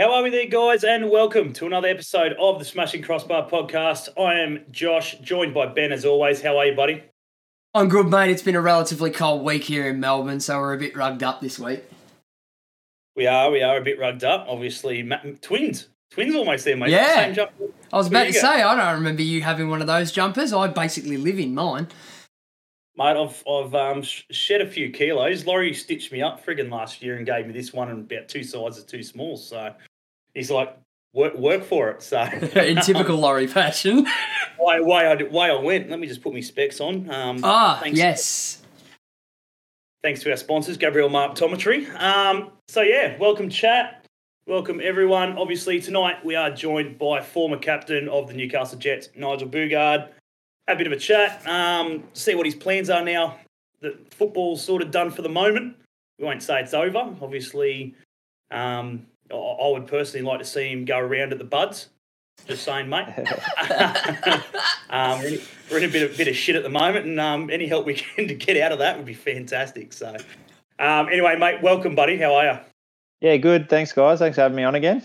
How are we there, guys? And welcome to another episode of the Smashing Crossbar Podcast. I am Josh, joined by Ben as always. How are you, buddy? I'm good, mate. It's been a relatively cold week here in Melbourne, so we're a bit rugged up this week. We are a bit rugged up. Obviously, twins almost there, mate. Yeah. Same jumper. I was about to say, I don't remember you having one of those jumpers. I basically live in mine. Mate, I've shed a few kilos. Laurie stitched me up friggin' last year and gave me this one and about two sizes too small, so... He's like, work for it. So in typical Laurie fashion. Why I went. Let me just put my specs on. Thanks to our sponsors, Gabriel Mar Optometry. Welcome chat. Welcome everyone. Obviously tonight we are joined by former captain of the Newcastle Jets, Nigel Bugard. Have a bit of a chat, see what his plans are now. The football's sort of done for the moment. We won't say it's over. Obviously, I would personally like to see him go around at the Buds. Just saying, mate. We're in a bit of shit at the moment, and any help we can to get out of that would be fantastic. So, anyway, mate, welcome, buddy. How are you? Yeah, good. Thanks, guys. Thanks for having me on again.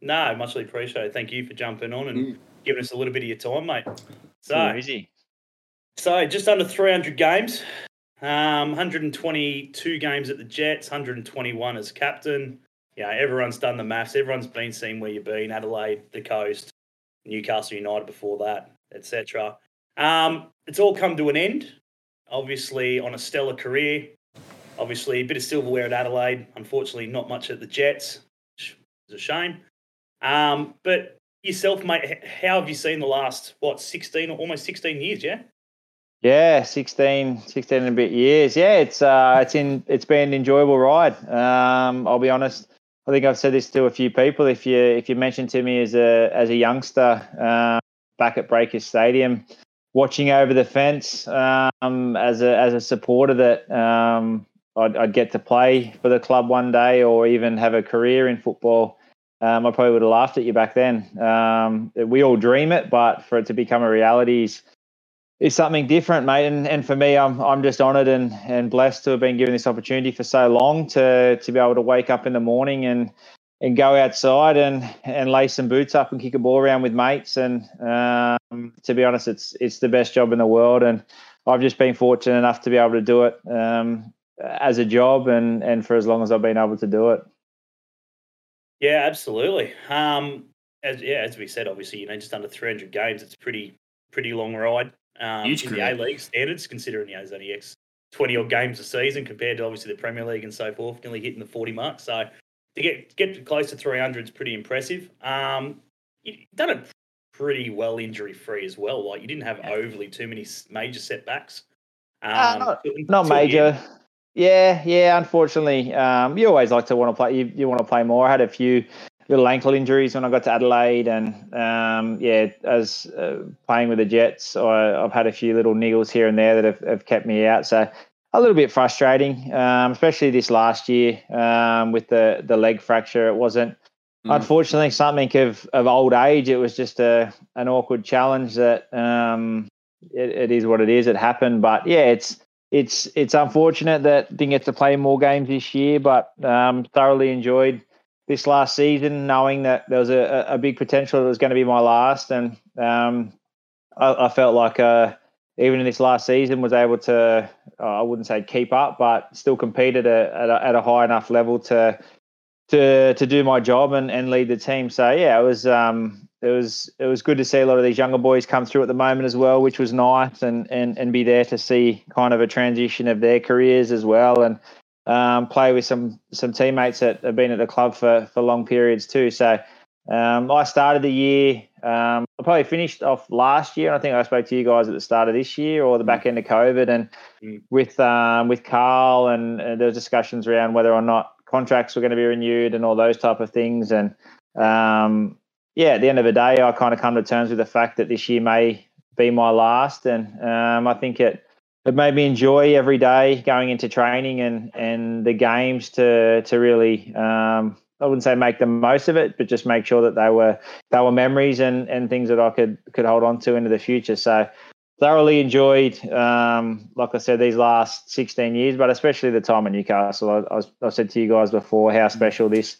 No, muchly appreciated. Thank you for jumping on and giving us a little bit of your time, mate. So easy. So just under 300 games, 122 games at the Jets, 121 as captain. Yeah, everyone's done the maths. Everyone's been seen where you've been, Adelaide, the coast, Newcastle United before that, etc. It's all come to an end, obviously, on a stellar career. Obviously, a bit of silverware at Adelaide. Unfortunately, not much at the Jets, which is a shame. But yourself, mate, how have you seen the last, 16 or almost 16 years, yeah? Yeah, 16 and a bit years. Yeah, it's been an enjoyable ride. I'll be honest. I think I've said this to a few people. If you mentioned to me as a youngster back at Braker Stadium, watching over the fence as a supporter that I'd get to play for the club one day or even have a career in football, I probably would have laughed at you back then. We all dream it, but for it to become a reality is something different, mate. And for me, I'm just honoured and blessed to have been given this opportunity for so long to be able to wake up in the morning and go outside and lay some boots up and kick a ball around with mates. And to be honest, it's the best job in the world. And I've just been fortunate enough to be able to do it as a job and for as long as I've been able to do it. Yeah, absolutely. As we said, obviously, just under 300 games, it's a pretty long ride. In the A-League standards, considering there's only 20-odd games a season compared to obviously the Premier League and so forth, nearly hitting the 40 mark. So to get close to 300 is pretty impressive. You've done it pretty well injury-free as well. Like, you didn't have overly too many major setbacks. Not major. Yeah, unfortunately. You always like to want to play. You want to play more. I had a few little ankle injuries when I got to Adelaide, and as playing with the Jets, I've had a few little niggles here and there that have kept me out. So a little bit frustrating, especially this last year with the leg fracture. It wasn't unfortunately something of old age. It was just an awkward challenge that it is what it is. It happened, but yeah, it's unfortunate that didn't get to play more games this year, but thoroughly enjoyed this last season, knowing that there was a big potential that was going to be my last. And I felt like even in this last season was able to, I wouldn't say keep up, but still competed at a high enough level to do my job and lead the team. So yeah, it was good to see a lot of these younger boys come through at the moment as well, which was nice and be there to see kind of a transition of their careers as well. And play with some teammates that have been at the club for long periods too. So I started the year, I probably finished off last year, and I think I spoke to you guys at the start of this year or the back end of COVID, and with Carl, and there was discussions around whether or not contracts were going to be renewed and all those type of things. And at the end of the day, I kind of come to terms with the fact that this year may be my last, and I think it made me enjoy every day going into training and the games to really, I wouldn't say make the most of it, but just make sure that they were memories and things that I could hold on to into the future. So thoroughly enjoyed, like I said, these last 16 years, but especially the time at Newcastle. I said to you guys before how special this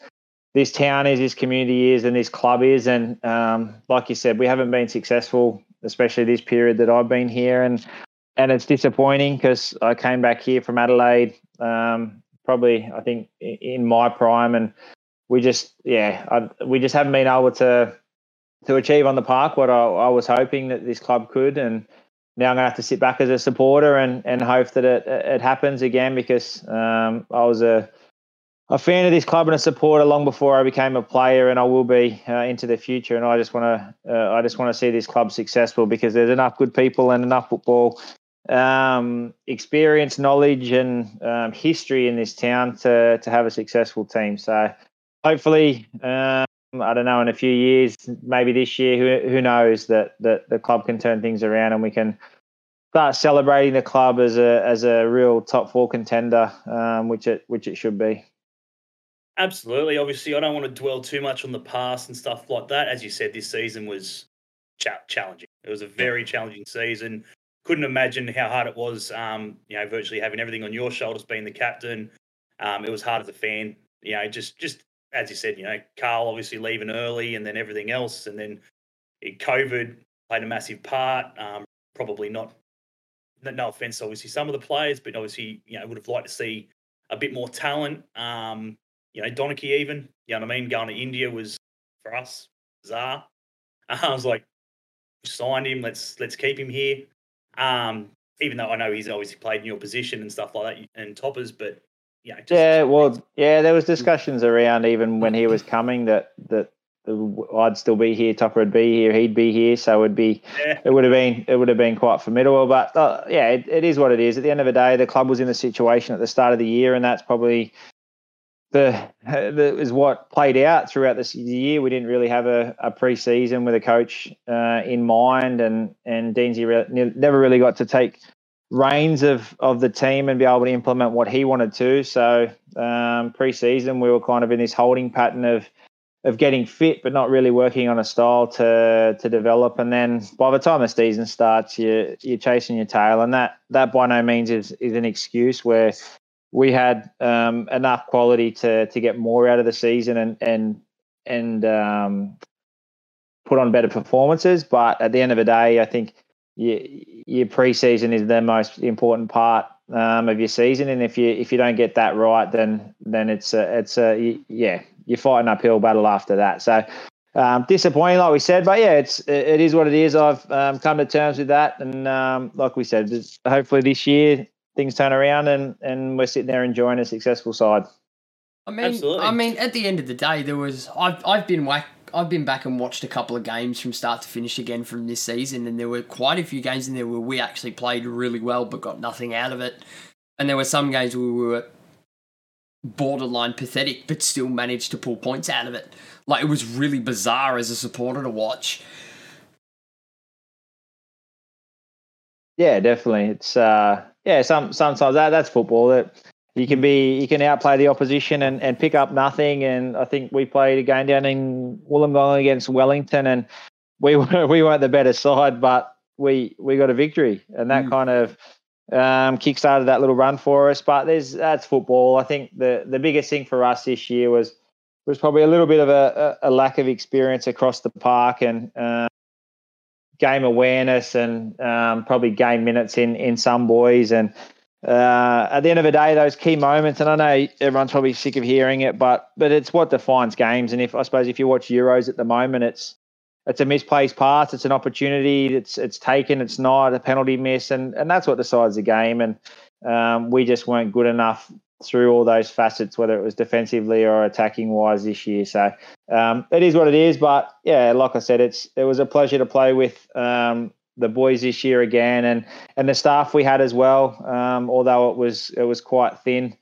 this town is, this community is, and this club is. And like you said, we haven't been successful, especially this period that I've been here. And it's disappointing because I came back here from Adelaide, probably, I think, in my prime. And we just, we just haven't been able to achieve on the park what I was hoping that this club could. And now I'm going to have to sit back as a supporter and hope that it happens again, because I was a fan of this club and a supporter long before I became a player, and I will be into the future. And I just want to see this club successful, because there's enough good people and enough football experience, knowledge, and history in this town to have a successful team. So hopefully, I don't know, in a few years, maybe this year, who knows, that the club can turn things around and we can start celebrating the club as a real top four contender, which it should be. Absolutely. Obviously, I don't want to dwell too much on the past and stuff like that. As you said, this season was challenging. It was a very challenging season. Couldn't imagine how hard it was, virtually having everything on your shoulders, being the captain. It was hard as a fan, just as you said, Carl obviously leaving early and then everything else. And then COVID played a massive part, probably not, no offence, obviously, some of the players, but obviously, would have liked to see a bit more talent. Donachie even, going to India was, for us, bizarre. I was like, signed him, let's keep him here. Even though I know he's obviously played in your position and stuff like that and toppers, but, there was discussions around even when he was coming that I'd still be here, Topper would be here, he'd be here, so it would have been quite formidable. But, it is what it is. At the end of the day, the club was in the situation at the start of the year, and that's probably – that is what played out throughout this year. We didn't really have a pre-season with a coach in mind, and Deansy never really got to take reins of the team and be able to implement what he wanted to. So pre-season, we were kind of in this holding pattern of getting fit, but not really working on a style to develop. And then by the time the season starts, you're chasing your tail, and that by no means is an excuse. Where we had enough quality to get more out of the season and put on better performances. But at the end of the day, I think your pre-season is the most important part of your season. And if you don't get that right, then it's you're fighting uphill battle after that. So disappointing, like we said, but it is what it is. I've come to terms with that, and like we said, hopefully this year things turn around and we're sitting there enjoying a successful side. Absolutely. I mean, at the end of the day, there was I've been back and watched a couple of games from start to finish again from this season, and there were quite a few games in there where we actually played really well but got nothing out of it. And there were some games where we were borderline pathetic but still managed to pull points out of it. Like, it was really bizarre as a supporter to watch. Yeah, definitely. It's sometimes that's football. That you can outplay the opposition and pick up nothing. And I think we played a game down in Wollongong against Wellington, and we weren't the better side, but we got a victory, and that kind of kickstarted that little run for us. But that's football. I think the biggest thing for us this year was probably a little bit of a lack of experience across the park, and game awareness, and probably game minutes in some boys. And at the end of the day, those key moments, and I know everyone's probably sick of hearing it, but it's what defines games. And if you watch Euros at the moment, it's a misplaced pass, it's an opportunity, it's taken, it's not a penalty miss, and that's what decides the game. And we just weren't good enough through all those facets, whether it was defensively or attacking wise this year. So it is what it is. But like I said, it was a pleasure to play with the boys this year again, and the staff we had as well. Although it was quite thin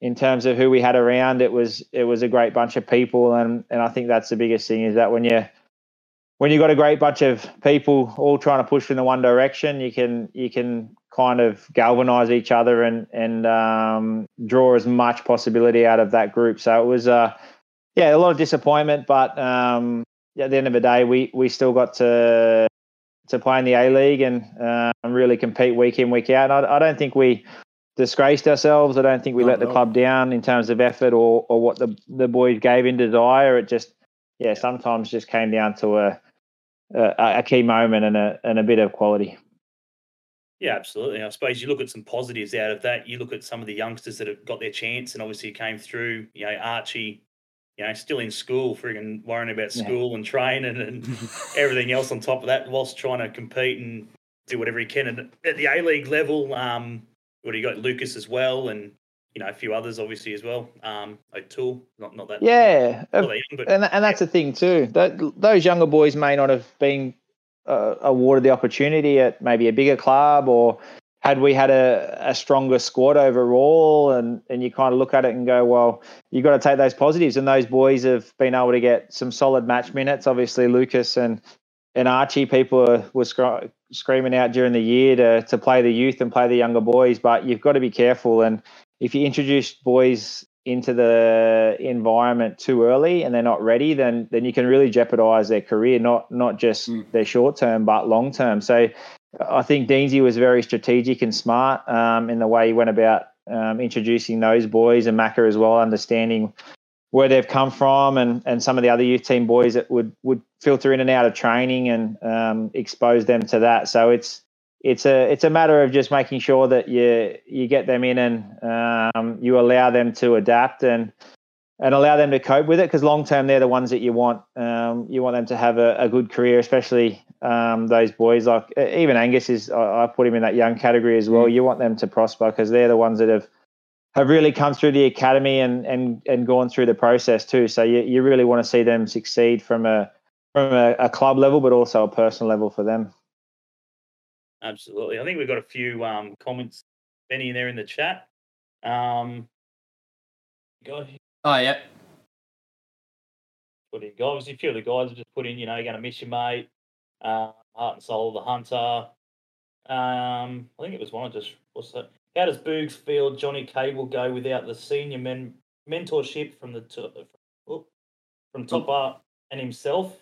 in terms of who we had around, it was a great bunch of people, and I think that's the biggest thing, is that when you've got a great bunch of people all trying to push in the one direction, you can kind of galvanise each other and draw as much possibility out of that group. So it was, a lot of disappointment. But at the end of the day, we still got to play in the A-League and really compete week in, week out. And I don't think we disgraced ourselves. I don't think we let the club down in terms of effort or what the boys gave in desire. It just, sometimes just came down to a key moment and a bit of quality. Yeah, absolutely. I suppose you look at some positives out of that. You look at some of the youngsters that have got their chance and obviously came through. You know, Archie, you know, still in school, frigging worrying about school and training and everything else on top of that, whilst trying to compete and do whatever he can. And at the A-League level, what do you got? Lucas as well, and you know a few others obviously as well. O'Toole, not that. Yeah, not young, but, and that's the thing too. Those younger boys may not have been awarded the opportunity at maybe a bigger club, or had we had a stronger squad overall. And you kind of look at it and go, well, you got to take those positives. And those boys have been able to get some solid match minutes. Obviously, Lucas and Archie, people were screaming out during the year to play the youth and play the younger boys, but you've got to be careful. And if you introduce boys into the environment too early and they're not ready, then you can really jeopardize their career, not just their short term, but long term. So I think Deansy was very strategic and smart in the way he went about introducing those boys, and Macca as well, understanding where they've come from and some of the other youth team boys that would filter in and out of training and expose them to that. So it's a matter of just making sure that you get them in and you allow them to adapt and allow them to cope with it, because long term they're the ones that you want. You want them to have a good career, especially those boys. Like even Angus is, I put him in that young category as well. You want them to prosper because they're the ones that have really come through the academy and gone through the process too. So you really want to see them succeed from a club level, but also a personal level for them. Absolutely. I think we've got a few comments, Benny, there in the chat. Go ahead. Oh, yeah. What do you got? Obviously, a few of the guys have just put in, you know, you're going to miss your mate, Heart and Soul, the Hunter. I think it was one of just, what's that? How does Boogs feel Johnny Cable go without the senior mentorship from the from Top Art and himself?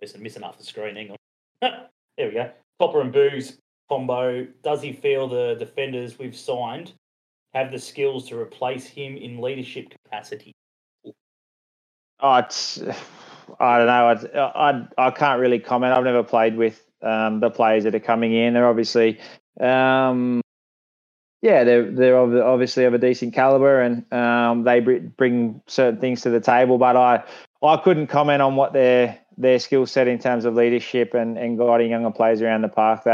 Listen, missing half the screen. Hang on. There we go. Copper and Boogs combo. Does he feel the defenders we've signed have the skills to replace him in leadership capacity? Oh, I don't know. I can't really comment. I've never played with the players that are coming in. They're obviously. They're obviously of a decent caliber, and they bring certain things to the table. But I couldn't comment on what their skill set in terms of leadership and guiding younger players around the park.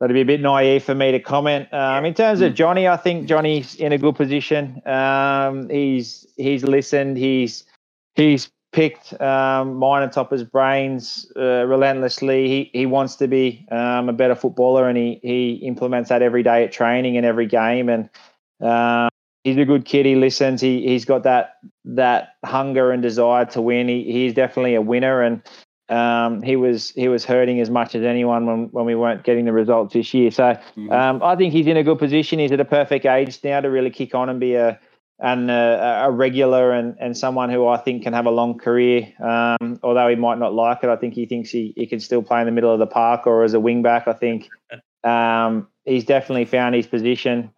That'd be a bit naive for me to comment. In terms of Johnny, I think Johnny's in a good position. He's listened. He's picked mine and Topper's brains relentlessly. He wants to be a better footballer, and he implements that every day at training and every game. And he's a good kid. He listens. He's got that hunger and desire to win. He's definitely a winner, and he was hurting as much as anyone when we weren't getting the results this year. So I think he's in a good position. He's at a perfect age now to really kick on and be a regular and someone who I think can have a long career. Although he might not like it, I think he thinks he can still play in the middle of the park or as a wing back. I think he's definitely found his position.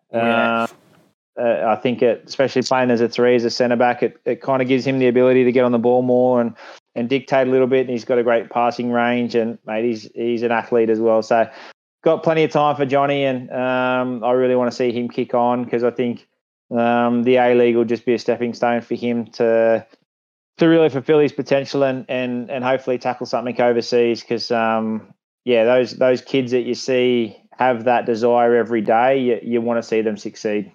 I think especially playing as a three, as a centre back, it kind of gives him the ability to get on the ball more and dictate a little bit. And he's got a great passing range, and mate, he's an athlete as well. So got plenty of time for Johnny, and I really want to see him kick on, because I think the A-League will just be a stepping stone for him to really fulfill his potential and hopefully tackle something overseas, because those kids that you see have that desire every day, you want to see them succeed.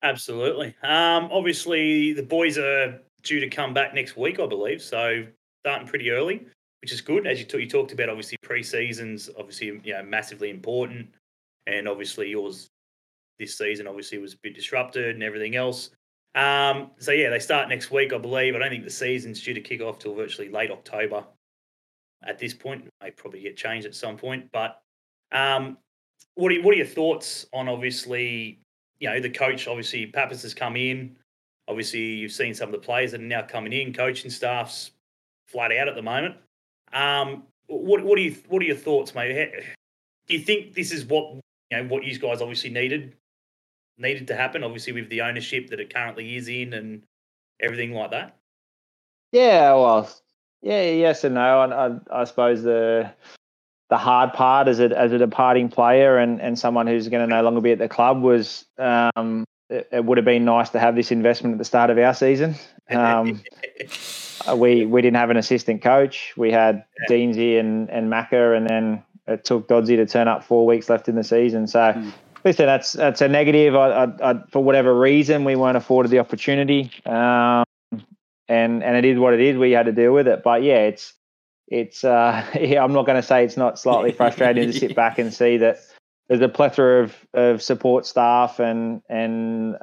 Absolutely. Obviously the boys are due to come back next week, I believe, so starting pretty early, which is good. As you talked about, obviously pre-season's obviously, you know, massively important, and obviously yours this season obviously was a bit disrupted and everything else. They start next week, I believe. I don't think the season's due to kick off till virtually late October at this point. It may probably get changed at some point. But what are your thoughts on, obviously, you know, the coach? Obviously, Pappas has come in. Obviously, you've seen some of the players that are now coming in. Coaching staff's flat out at the moment. What are your thoughts, mate? Do you think this is what you know, what you guys obviously needed to happen, obviously with the ownership that it currently is in and everything like that? Yeah, well, yeah, yes and no. I suppose the hard part as a departing player and someone who's going to no longer be at the club was it would have been nice to have this investment at the start of our season. We didn't have an assistant coach. We had Deansy and Macca, and then it took Doddsy to turn up 4 weeks left in the season. So, listen, that's a negative. I, for whatever reason, we weren't afforded the opportunity, and it is what it is. We had to deal with it. But yeah, it's I'm not going to say it's not slightly frustrating to sit back and see that there's a plethora of support staff and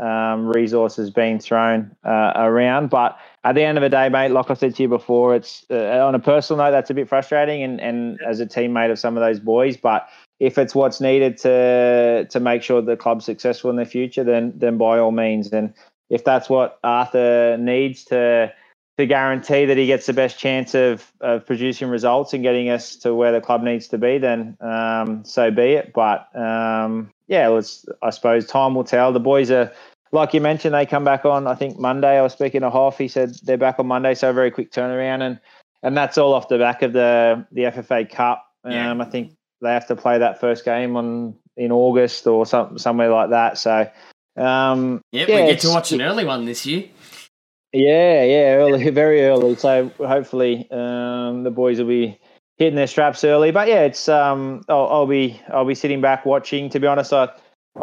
resources being thrown around. But at the end of the day, mate, like I said to you before, it's on a personal note, that's a bit frustrating and as a teammate of some of those boys. But if it's what's needed to make sure the club's successful in the future, then by all means. And if that's what Arthur needs to guarantee that he gets the best chance of producing results and getting us to where the club needs to be, then so be it. But, I suppose time will tell. The boys are, like you mentioned, they come back on, I think, Monday. I was speaking to Hoff. He said they're back on Monday, so a very quick turnaround. And that's all off the back of the FFA Cup. I think they have to play that first game in August or somewhere like that. So, we get to watch an early one this year. Yeah, early, very early. So hopefully the boys will be hitting their straps early. But yeah, it's I'll be sitting back watching. To be honest, I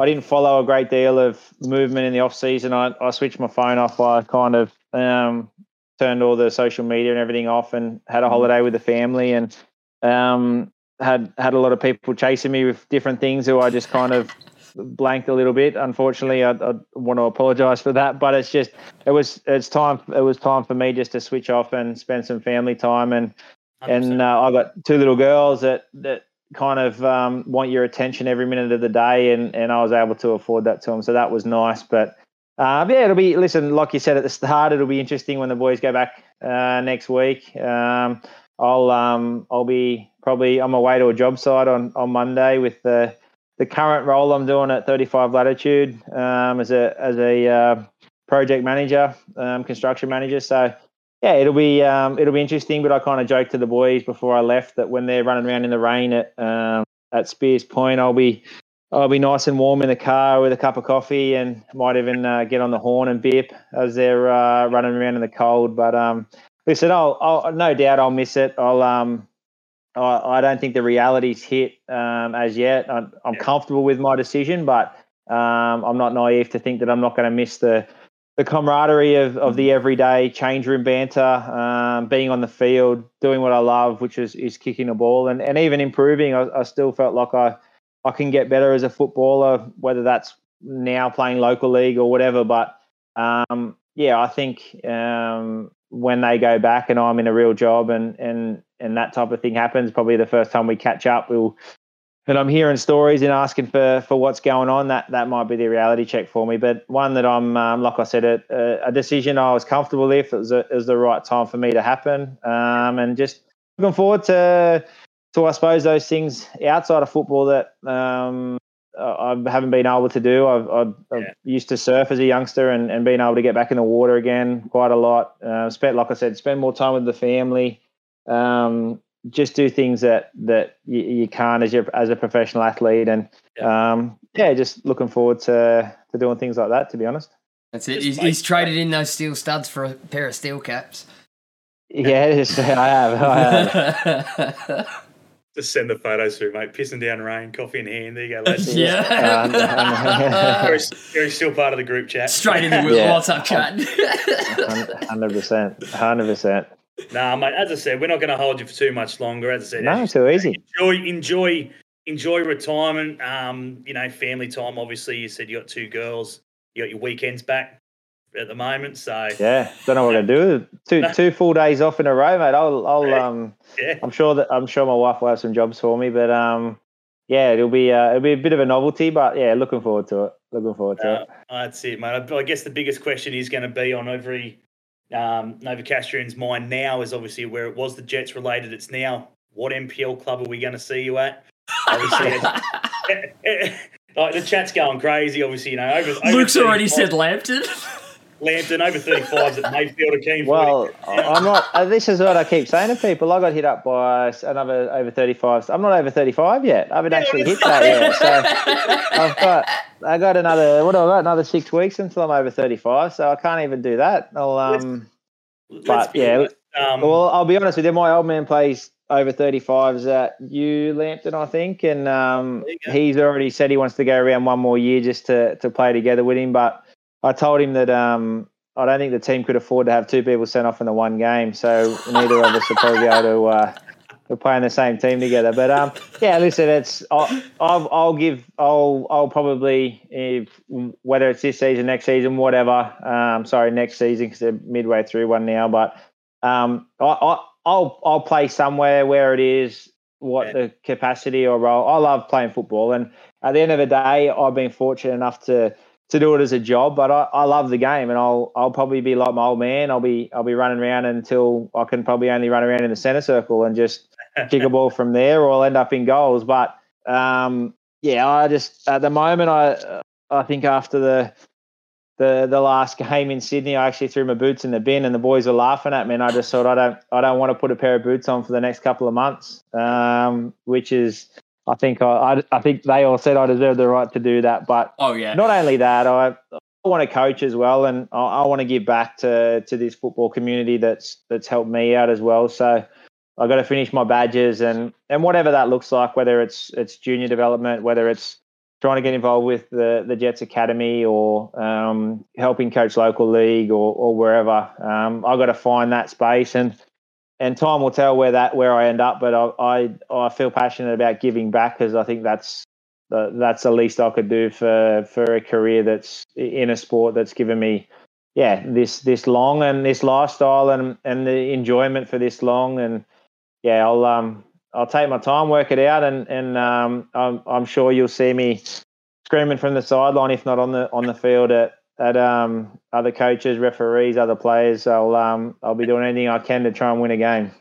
didn't follow a great deal of movement in the off season. I switched my phone off. I kind of turned all the social media and everything off, and had a holiday with the family, and had a lot of people chasing me with different things who I just kind of blanked a little bit. Unfortunately, I want to apologize for that, but it was time for me just to switch off and spend some family time, and I got two little girls that kind of want your attention every minute of the day, and I was able to afford that to them, so that was nice. But it'll be, listen, like you said at the start, it'll be interesting when the boys go back next week. I'll be probably on my way to a job site on Monday with the current role I'm doing at 35 latitude as a project manager, construction manager. So yeah, it'll be interesting. But I kind of joked to the boys before I left that when they're running around in the rain at Speers Point, I'll be nice and warm in the car with a cup of coffee, and might even get on the horn and beep as they're running around in the cold. But listen, I'll no doubt I'll miss it. I don't think the reality's hit as yet. I'm comfortable with my decision, but I'm not naive to think that I'm not going to miss the camaraderie of the everyday change room banter, being on the field, doing what I love, which is kicking a ball and even improving. I still felt like I can get better as a footballer, whether that's now playing local league or whatever. But, I think when they go back and I'm in a real job and that type of thing happens, probably the first time we catch up, and I'm hearing stories and asking for what's going on, that might be the reality check for me. But one that I'm, like I said, a decision I was comfortable with. It was the right time for me to happen. And just looking forward to, I suppose, those things outside of football that I haven't been able to do. I used to surf as a youngster and being able to get back in the water again quite a lot. Spend more time with the family. Just do things that you can't as a professional athlete, and just looking forward to doing things like that, to be honest. That's it. He's traded in those steel studs for a pair of steel caps. I have. Just send the photos through, mate. Pissing down rain, coffee in hand. There you go, lads. Yeah. You're still part of the group chat. Straight into the WhatsApp chat. 100%. 100%. Nah, mate, as I said, we're not going to hold you for too much longer. As I said, no, it's too easy. Enjoy retirement. Family time. Obviously, you said you got two girls. You got your weekends back at the moment, so don't know what to do. Two full days off in a row, mate. I'm sure my wife will have some jobs for me, but it'll be a bit of a novelty. But yeah, looking forward to it. That's it, mate. I guess the biggest question is going to be on every Novocastrian's mind now is obviously where it was the Jets related. It's now what NPL club are we going to see you at? Obviously, Like, the chat's going crazy, obviously, you know. Over Luke's already said Lambton. Lambton, over 35s at Mayfield. Well, I'm not – this is what I keep saying to people. I got hit up by another over 35s. I'm not over 35 yet. I haven't actually hit that yet. So I got another – what do I got? Another 6 weeks until I'm over 35, so I can't even do that. Well, I'll be honest with you. My old man plays over 35s at Lambton, I think, and he's already said he wants to go around one more year just to play together with him, but – I told him that I don't think the team could afford to have two people sent off in the one game, so neither of us will probably be able to play in the same team together. But yeah, listen, it's I'll probably whether it's this season, next season, whatever. Next season, because they're midway through one now. But I'll play somewhere where it is what the capacity or role. I love playing football, and at the end of the day, I've been fortunate enough to do it as a job, but I love the game, and I'll probably be like my old man. I'll be running around until I can probably only run around in the centre circle and just kick a ball from there, or I'll end up in goals. But I just at the moment I think after the last game in Sydney, I actually threw my boots in the bin, and the boys were laughing at me, and I just thought I don't want to put a pair of boots on for the next couple of months, which is. I think they all said I deserve the right to do that, but not only that, I want to coach as well, and I want to give back to this football community that's helped me out as well. So I've got to finish my badges and whatever that looks like, whether it's junior development, whether it's trying to get involved with the Jets Academy or helping coach local league or wherever. I've got to find that space and time will tell where I end up, but I feel passionate about giving back because I think that's the least I could do for a career that's in a sport that's given me this long and this lifestyle and the enjoyment for this long, and I'll take my time, work it out, and I'm sure you'll see me screaming from the sideline, if not on the field at other coaches, referees, other players. I'll be doing anything I can to try and win a game.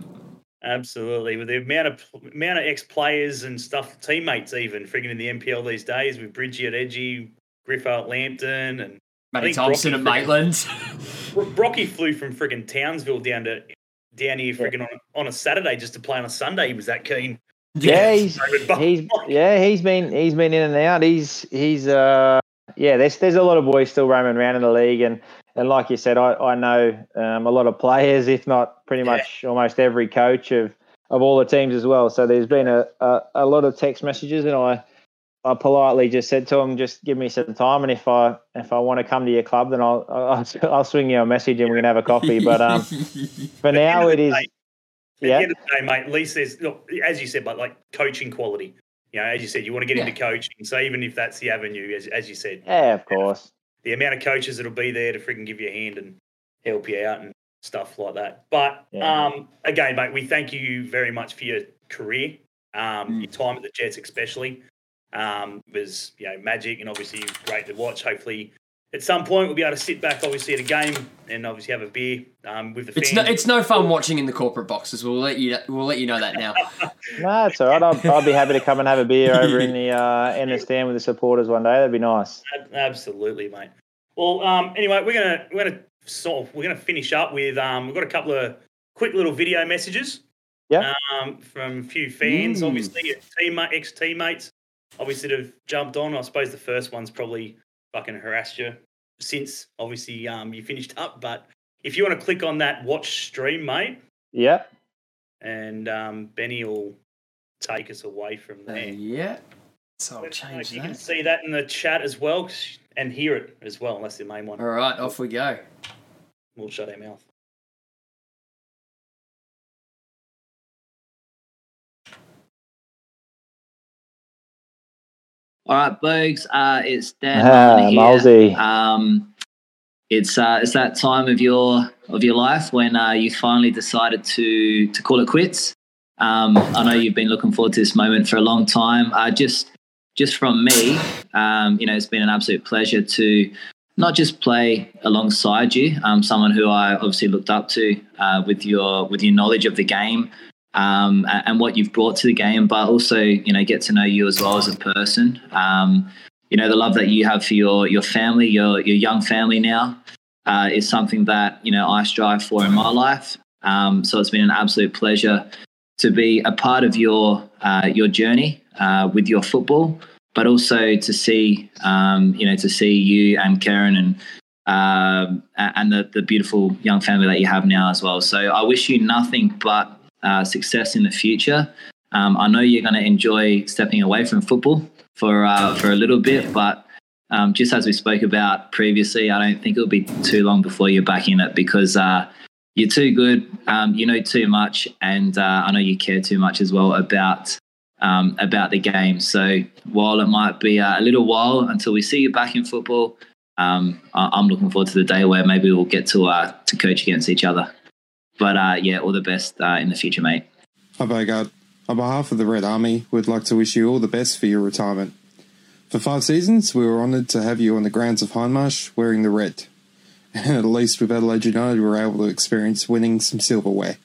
Absolutely. With the amount of ex-players and stuff, teammates even, frigging in the NPL these days with Bridgie at Edgy, Griffo at Lambton, and Matty Thompson at Maitland. Brocky flew from frigging Townsville down here frigging on a Saturday just to play on a Sunday. He was that keen. Yeah, he's been in and out. There's a lot of boys still roaming around in the league, and like you said, I know a lot of players, if not pretty much almost every coach of all the teams as well. So there's been a lot of text messages, and I politely just said to them, just give me some time, and if I want to come to your club, then I'll swing you a message and we can have a coffee. But for now it is. At the end of the day, mate, Lee says, look, as you said, but like coaching quality. You know, as you said, you want to get into coaching. So even if that's the avenue, as you said. Yeah, of course. The amount of coaches that'll be there to freaking give you a hand and help you out and stuff like that. But, again, mate, we thank you very much for your career, your time at the Jets especially. Was, you know, magic and obviously great to watch. Hopefully at some point we'll be able to sit back, obviously, at a game and obviously have a beer with the fans. It's no fun watching in the corporate boxes. We'll let you know that now. No, it's all right. I'll be happy to come and have a beer over in the stand with the supporters one day. That'd be nice. Absolutely, mate. Well, anyway, we're gonna finish up with we've got a couple of quick little video messages. Yeah. From a few fans, obviously ex-teammates, obviously that have jumped on. I suppose the first one's probably fucking harassed you since obviously you finished up. But if you want to click on that watch stream, mate. Yeah. And Benny will take us away from there. Yeah. So I'll change that. You can see that in the chat as well and hear it as well. That's the main one. All right, off we go. We'll shut our mouth. All right, blokes, it's Dan here. It's that time of your life when you finally decided to call it quits. I know you've been looking forward to this moment for a long time. Just from me, you know, it's been an absolute pleasure to not just play alongside you, someone who I obviously looked up to with your knowledge of the game, and what you've brought to the game, but also, you know, get to know you as well as a person. You know, the love that you have for your family, your young family now, is something that, you know, I strive for in my life. So it's been an absolute pleasure to be a part of your journey with your football, but also to see, you know, to see you and Karen and the beautiful young family that you have now as well. So I wish you nothing but success in the future. I know you're going to enjoy stepping away from football for a little bit, but just as we spoke about previously, I don't think it'll be too long before you're back in it, because you're too good, you know too much, and I know you care too much as well about the game. So while it might be a little while until we see you back in football, I'm looking forward to the day where maybe we'll get to coach against each other. But yeah, all the best in the future, mate. Hi, Bogart. On behalf of the Red Army, we'd like to wish you all the best for your retirement. For 5 seasons, we were honoured to have you on the grounds of Hindmarsh wearing the red. And at least with Adelaide United, we were able to experience winning some silverware.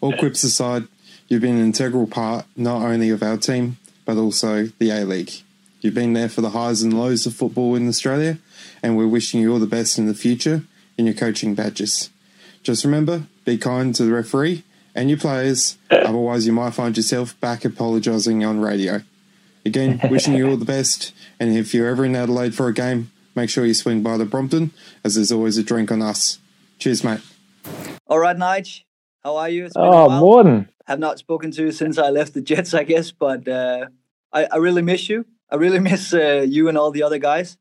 All quips aside, you've been an integral part not only of our team, but also the A-League. You've been there for the highs and lows of football in Australia, and we're wishing you all the best in the future in your coaching badges. Just remember, be kind to the referee and your players, otherwise you might find yourself back apologising on radio. Again, wishing you all the best, and if you're ever in Adelaide for a game, make sure you swing by the Brompton, as there's always a drink on us. Cheers, mate. All right, Nige, how are you? It's been a while. Morning. I've not spoken to you since I left the Jets, I guess, but I really miss you. I really miss you and all the other guys.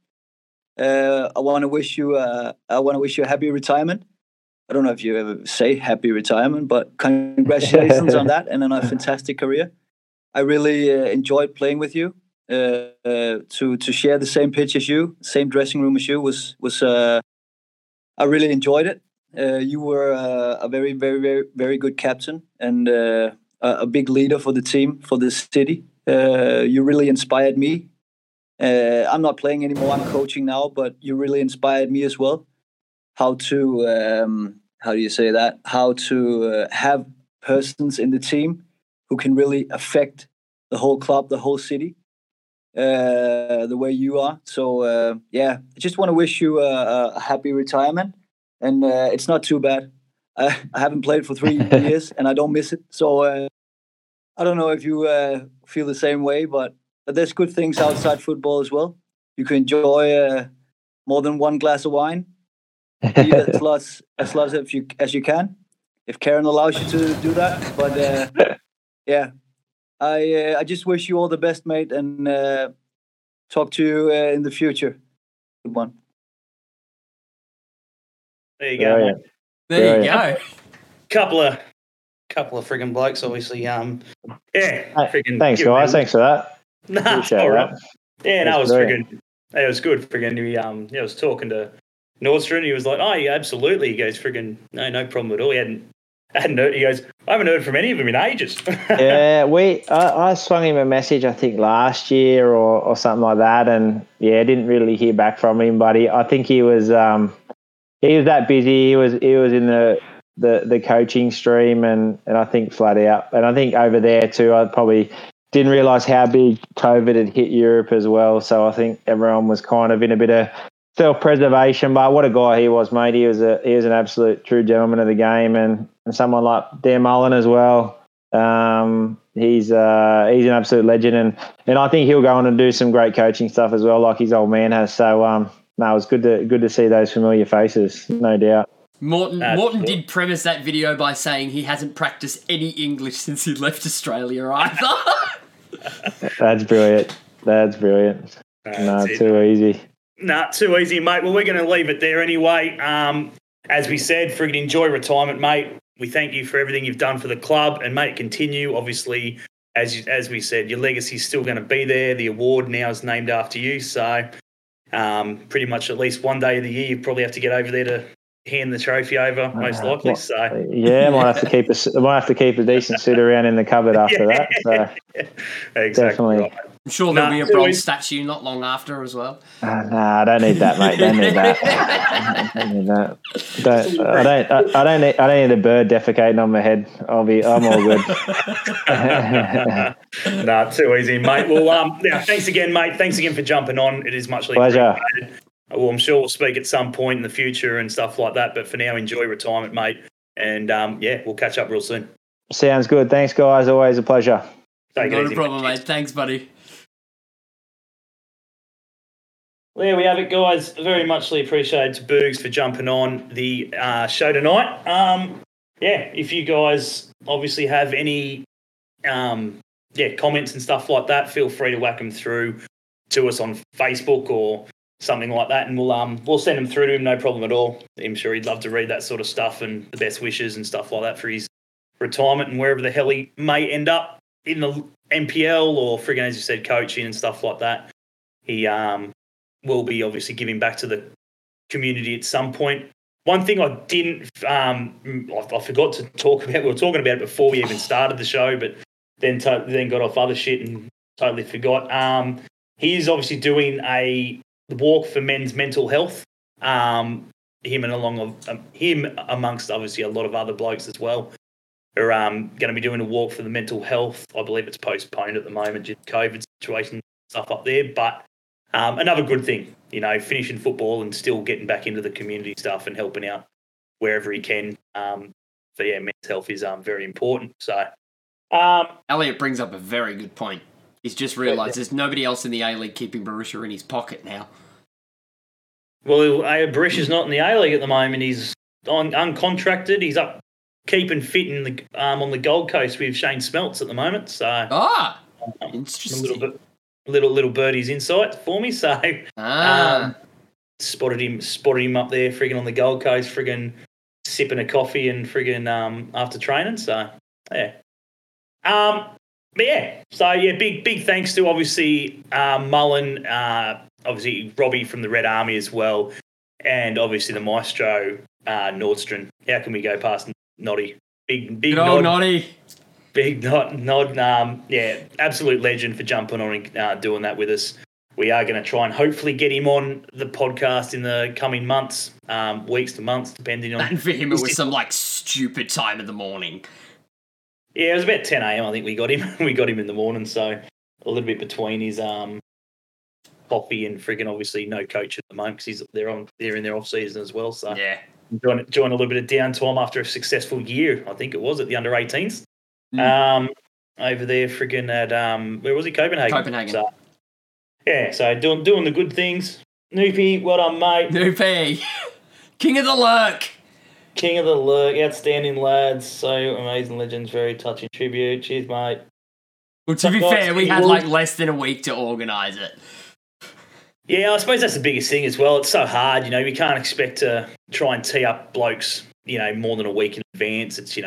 I want to wish you a happy retirement. I don't know if you ever say happy retirement, but congratulations on that and on a fantastic career. I really enjoyed playing with you. To share the same pitch as you, same dressing room as you was I really enjoyed it. You were a very, very, very, very good captain and a big leader for the team, for the city. You really inspired me. I'm not playing anymore. I'm coaching now, but you really inspired me as well. How to, how do you say that? How to have persons in the team who can really affect the whole club, the whole city, the way you are. So, yeah, I just want to wish you a happy retirement. And it's not too bad. I haven't played for 3 years and I don't miss it. So I don't know if you feel the same way, but there's good things outside football as well. You can enjoy more than one glass of wine. Eat as lots as you can, if Karen allows you to do that. But yeah, I just wish you all the best, mate, and talk to you in the future. Good one. There you go. Brilliant. There Brilliant. You go. Couple of friggin' blokes, obviously. Yeah. Thanks, guys. Thanks for that. Nah, all right. That. Yeah, no, it was good. Friggin', I was talking to Nordstrom, he was like, oh, yeah, absolutely. He goes, friggin', no problem at all. He hadn't heard. He goes, I haven't heard from any of them in ages. Yeah, I swung him a message, I think, last year or something like that, and, yeah, didn't really hear back from him, but I think he was that busy. He was in the coaching stream and I think flat out. And I think over there too, I probably didn't realise how big COVID had hit Europe as well, so I think everyone was kind of in a bit of self-preservation, but what a guy he was, mate. He was an absolute true gentleman of the game, and someone like Dan Mullen as well. He's an absolute legend, and I think he'll go on and do some great coaching stuff as well, like his old man has. So no, it was good to see those familiar faces, no doubt. Morton did premise that video by saying he hasn't practiced any English since he left Australia either. That's brilliant. Too easy. Nah, too easy, mate. Well, we're going to leave it there anyway. As we said, friggin' enjoy retirement, mate. We thank you for everything you've done for the club, and, mate, continue. Obviously, as we said, your legacy's still going to be there. The award now is named after you, so pretty much at least one day of the year you probably have to get over there to hand the trophy over, most likely. So yeah, might have to keep a decent suit around in the cupboard after that. So exactly. Definitely. Right. I'm sure there'll be a bronze statue not long after as well. I don't need that, mate. Don't need that. I don't need a bird defecating on my head. I'm all good. Too easy, mate. Well, thanks again, mate. Thanks again for jumping on. It is muchly pleasure. Appreciated. Well, I'm sure we'll speak at some point in the future and stuff like that. But for now, enjoy retirement, mate. And we'll catch up real soon. Sounds good. Thanks, guys. Always a pleasure. Take it easy, problem, mate. Thanks, buddy. Well, there we have it, guys. Very muchly appreciated to Boogs for jumping on the show tonight. If you guys obviously have any comments and stuff like that, feel free to whack them through to us on Facebook or something like that, and we'll send them through to him, no problem at all. I'm sure he'd love to read that sort of stuff and the best wishes and stuff like that for his retirement and wherever the hell he may end up in the NPL or friggin', as you said, coaching and stuff like that. He will be obviously giving back to the community at some point. One thing I didn't, I forgot to talk about. We were talking about it before we even started the show, but then got off other shit and totally forgot. He's obviously doing the walk for men's mental health, him amongst obviously a lot of other blokes as well are going to be doing a walk for the mental health. I believe it's postponed at the moment due to COVID situation stuff up there, but another good thing, finishing football and still getting back into the community stuff and helping out wherever he can. Men's health is very important. So Elliot brings up a very good point. He's just realised there's nobody else in the A-League keeping Barisha in his pocket now. Well, Barisha's not in the A-League at the moment. He's on uncontracted. He's up keeping fit in the on the Gold Coast with Shane Smelts at the moment. So interesting. Little birdie's insight for me. So spotted him up there friggin' on the Gold Coast, friggin' sipping a coffee and friggin' after training. So yeah. Big thanks to obviously Mullen, obviously Robbie from the Red Army as well, and obviously the maestro Nordstrom. How can we go past Noddy? Big good old nod, Noddy. Big nod. Absolute legend for jumping on and doing that with us. We are going to try and hopefully get him on the podcast in the coming months, weeks to months, depending on. And for him, it was some stupid time of the morning. Yeah, it was about 10 a.m. I think we got him. We got him in the morning, so a little bit between his coffee and friggin' obviously no coach at the moment because they're in their off season as well. So yeah, enjoying a little bit of downtime after a successful year. I think it was at the under-18s over there. Friggin' at where was he? Copenhagen. So, doing the good things. Noopy, well done, mate. Noopy, King of the lurk, outstanding lads, so amazing legends, very touching tribute. Cheers, mate. Well, to be fair, we had less than a week to organise it. Yeah, I suppose that's the biggest thing as well. It's so hard, we can't expect to try and tee up blokes, more than a week in advance. It's,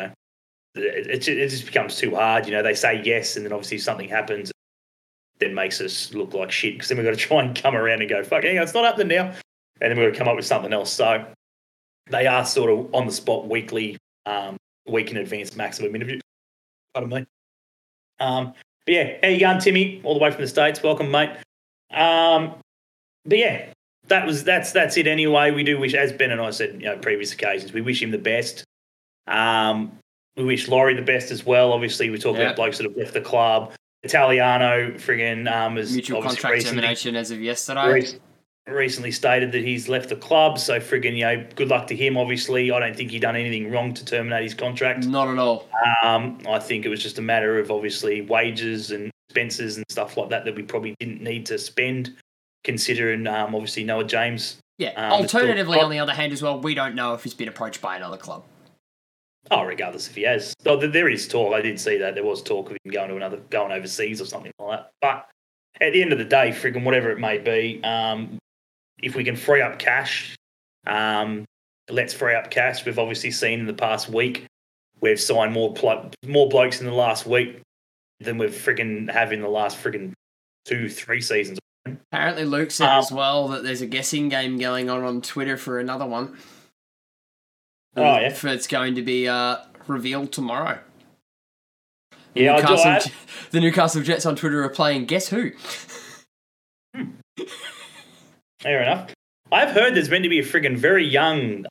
it just becomes too hard. They say yes and then obviously something happens that makes us look like shit because then we've got to try and come around and go, fuck, hang on, it's not happening now. And then we've got to come up with something else, so. They are sort of on the spot weekly, week in advance maximum interview. Pardon me. How you going, Timmy? All the way from the States. Welcome, mate. That's it anyway. We do wish, as Ben and I said, previous occasions, we wish him the best. We wish Laurie the best as well. Obviously, we're talking about blokes that have left the club. Italiano, friggin', is mutual contract termination as of yesterday. Recently stated that he's left the club, so friggin', good luck to him, obviously. I don't think he done anything wrong to terminate his contract. Not at all. I think it was just a matter of, obviously, wages and expenses and stuff like that we probably didn't need to spend, considering, obviously, Noah James. Yeah, alternatively, on the other hand as well, we don't know if he's been approached by another club. Oh, regardless if he has. So there is talk. I did see that. There was talk of him going overseas or something like that. But at the end of the day, friggin', whatever it may be, if we can free up cash, let's free up cash. We've obviously seen in the past week we've signed more blokes in the last week than we've friggin' have in the last friggin' 2-3 seasons. Apparently Luke said as well that there's a guessing game going on Twitter for another one. It's going to be revealed tomorrow. The Newcastle Jets on Twitter are playing Guess Who? Fair enough. I've heard there's meant to be a friggin' very young,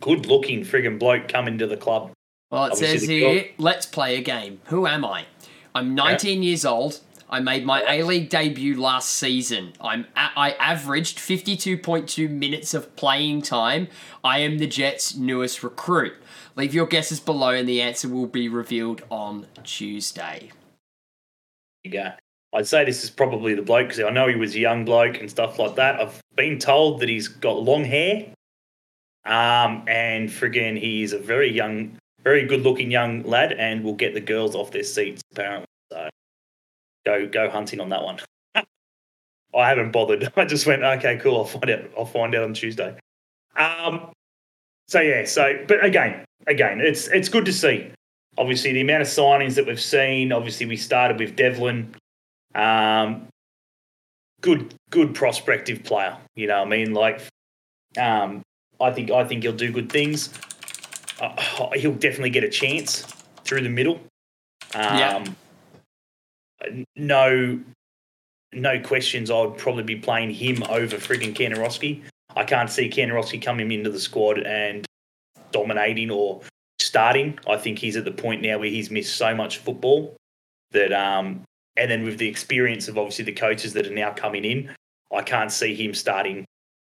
good-looking friggin' bloke come into the club. Well, it obviously says here, let's play a game. Who am I? I'm 19 years old. I made my A-League debut last season. I averaged 52.2 minutes of playing time. I am the Jets' newest recruit. Leave your guesses below and the answer will be revealed on Tuesday. There you go. I'd say this is probably the bloke because I know he was a young bloke and stuff like that. I've been told that he's got long hair. And friggin' he is a very young, very good-looking young lad and will get the girls off their seats apparently. So go hunting on that one. I haven't bothered. I just went, okay, cool. I'll find out on Tuesday. But again, it's good to see. Obviously, the amount of signings that we've seen. Obviously, we started with Devlin. Good prospective player. You know what I mean? Like, I think he'll do good things. He'll definitely get a chance through the middle. No questions. I would probably be playing him over friggin' Kanarowski. I can't see Kanarowski coming into the squad and dominating or starting. I think he's at the point now where he's missed so much football that, and then with the experience of obviously the coaches that are now coming in, I can't see him starting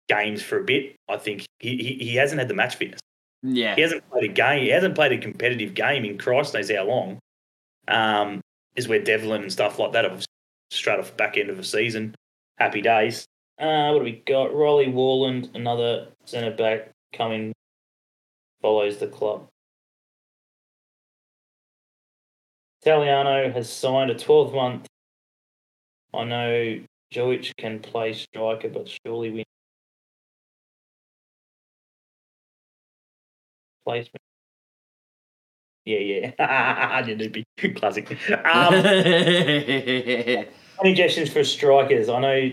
games for a bit. I think he hasn't had the match fitness. Yeah, he hasn't played a game. He hasn't played a competitive game in Christ knows how long. Is where Devlin and stuff like that are straight off the back end of the season. Happy days. What do we got? Rolly Warland, another centre-back coming, follows the club. Italiano has signed a 12-month. I know Jovic can play striker, but surely we placement. Yeah. Classic. Any suggestions for strikers? I know.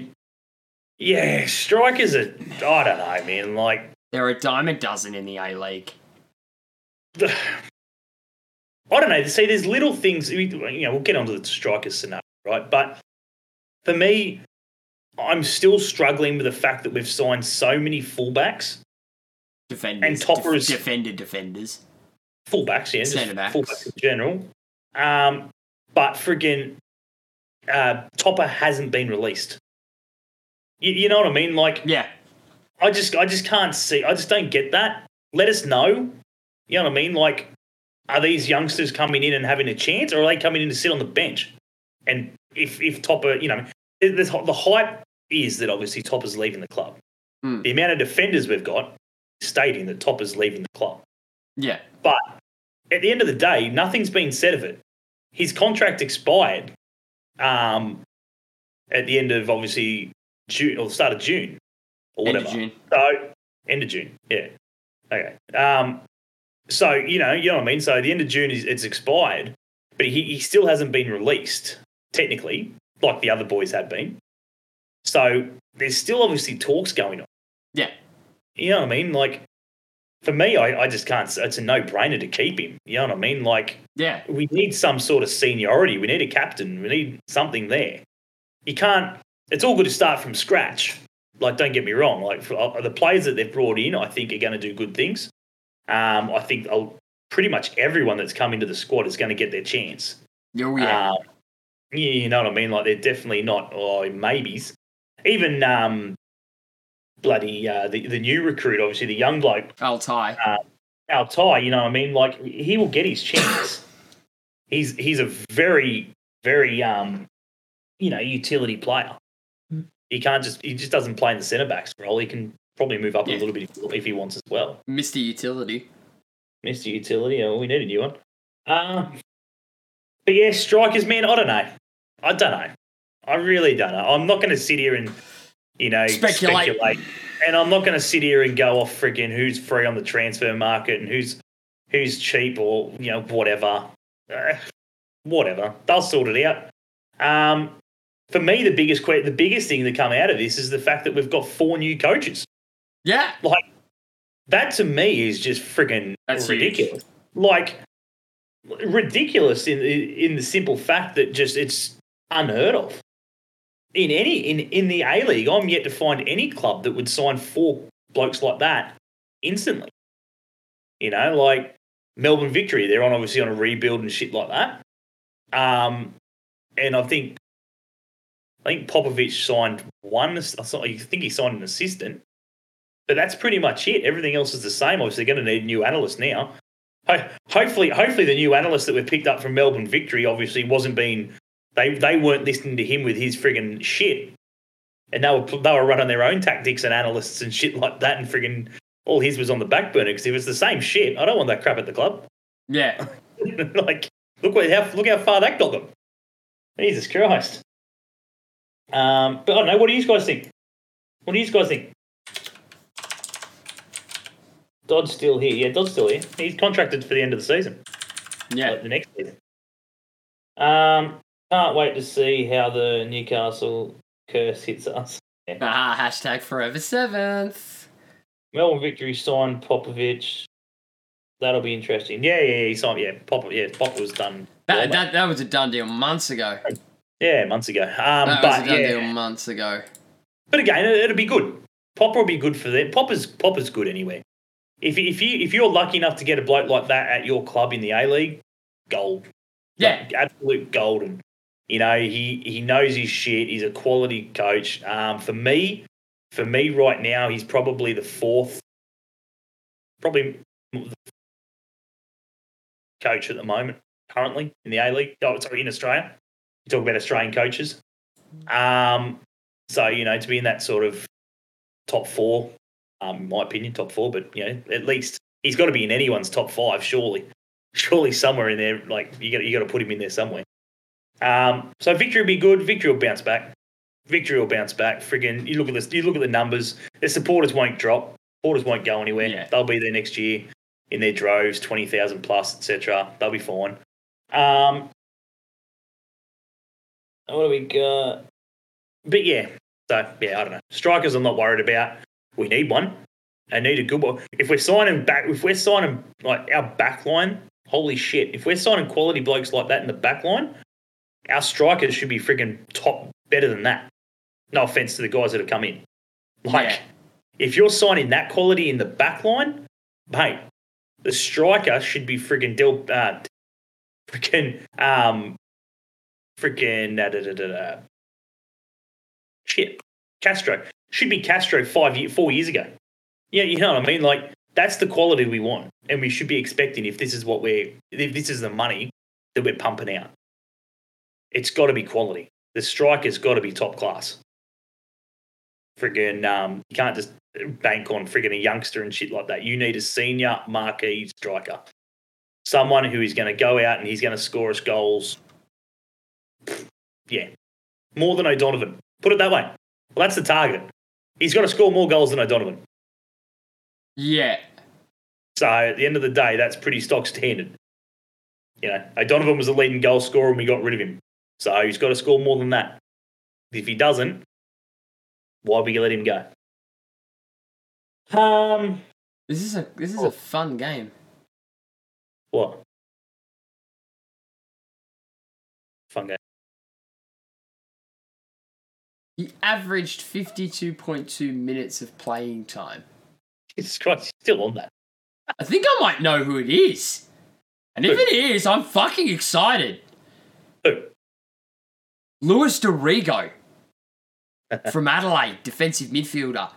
Yeah, strikers are, I don't know, man. Like, there are a dime a dozen in the A-League. I don't know. See, there's little things, we'll get onto the strikers scenario, right? But for me, I'm still struggling with the fact that we've signed so many fullbacks. Defenders. And toppers. Defenders. Fullbacks, yeah. Centre-backs. Fullbacks in general. But friggin' Topper hasn't been released. You know what I mean? Like, yeah. I just can't see. I just don't get that. Let us know. You know what I mean? Like, are these youngsters coming in and having a chance, or are they coming in to sit on the bench? And if Topper, the hype is that obviously Topper's leaving the club. Mm. The amount of defenders we've got stating that Topper's leaving the club. Yeah. But at the end of the day, nothing's been said of it. His contract expired at the end of obviously June or the start of June or whatever. End of June, yeah. Okay. So, you know what I mean? So at the end of June, it's expired, but he still hasn't been released technically like the other boys have been. So there's still obviously talks going on. Yeah. You know what I mean? Like, for me, I just can't. It's a no-brainer to keep him. You know what I mean? Like, yeah, we need some sort of seniority. We need a captain. We need something there. You can't. It's all good to start from scratch. Like, don't get me wrong. Like, the players that they've brought in, I think are going to do good things. I think pretty much everyone that's come into the squad is going to get their chance. Oh, yeah. You know what I mean? Like, they're definitely not. Oh, maybes. Even bloody the new recruit, obviously the young bloke. Al Tai, you know what I mean? Like, he will get his chance. He's a very, very utility player. He just doesn't play in the centre backs role. He can probably move up a little bit if he wants as well. Mr. Utility, we need a new one. But yeah, strikers, man, I don't know. I really don't know. I'm not gonna sit here and speculate. And I'm not going to sit here and go off friggin' who's free on the transfer market and who's cheap or, whatever. Whatever. They'll sort it out. For me, the biggest thing to come out of this is the fact that we've got 4 new coaches. Yeah. Like, That to me is just friggin' ridiculous. Huge. Like, ridiculous in the simple fact that just it's unheard of. In the A-League, I'm yet to find any club that would sign four blokes like that instantly. You know, like Melbourne Victory, they're obviously on a rebuild and shit like that. And I think Popovich signed one. I think he signed an assistant. But that's pretty much it. Everything else is the same. Obviously, they're going to need a new analyst now. Hopefully the new analyst that we picked up from Melbourne Victory obviously wasn't being... They weren't listening to him with his friggin' shit. And they were running their own tactics and analysts and shit like that, and friggin' all his was on the back burner because it was the same shit. I don't want that crap at the club. Yeah. Like, look how far that got them. Jesus Christ. But I don't know. What do you guys think? Dodd's still here. Yeah, Dodd's still here. He's contracted for the end of the season. Yeah. Like the next season. Can't wait to see how the Newcastle curse hits us. Yeah. Hashtag forever seventh. Melbourne Victory signed Popovich. That'll be interesting. Yeah, he signed. Yeah, Pop was done. That was a done deal months ago. Yeah, months ago. But again, it'll be good. Pop will be good for them. Pop is good anywhere. If you're lucky enough to get a bloke like that at your club in the A-League, gold. Yeah. Like, absolute golden. You know, he knows his shit. He's a quality coach. For me right now, he's probably the fourth coach at the moment currently in the A-League. Oh, sorry, in Australia. You talk about Australian coaches. So, you know, to be in that sort of top four, in my opinion, top four, but, you know, at least he's got to be in anyone's top five, surely. Surely somewhere in there, like, you got to put him in there somewhere. So Victory will be good. Victory will bounce back. Friggin', you look at the numbers. Their supporters won't drop. Supporters won't go anywhere. Yeah. They'll be there next year in their droves, 20,000 plus, etc. They'll be fine. What do we got? But yeah, so yeah, I don't know. Strikers, I'm not worried about. We need one. I need a good one. If we're signing like our back line, holy shit! If we're signing quality blokes like that in the back line, our strikers should be friggin' top, better than that. No offense to the guys that have come in. Like, yeah. If you're signing that quality in the back line, mate, the striker should be friggin' Castro. Should be Castro 4 years ago. Yeah, you know what I mean? Like, that's the quality we want, and we should be expecting if this is the money that we're pumping out. It's got to be quality. The striker's got to be top class. Friggin', you can't just bank on friggin' a youngster and shit like that. You need a senior marquee striker. Someone who is going to go out and he's going to score us goals. Yeah. More than O'Donovan. Put it that way. Well, that's the target. He's got to score more goals than O'Donovan. Yeah. So at the end of the day, that's pretty stock standard. You know, O'Donovan was the leading goal scorer and we got rid of him. So he's got to score more than that. If he doesn't, why would we let him go? This is a fun game. What? Fun game. He averaged 52.2 minutes of playing time. Jesus Christ, he's still on that. I think I might know who it is. And if it is, I'm fucking excited. Who? Luis Dorigo from Adelaide, defensive midfielder.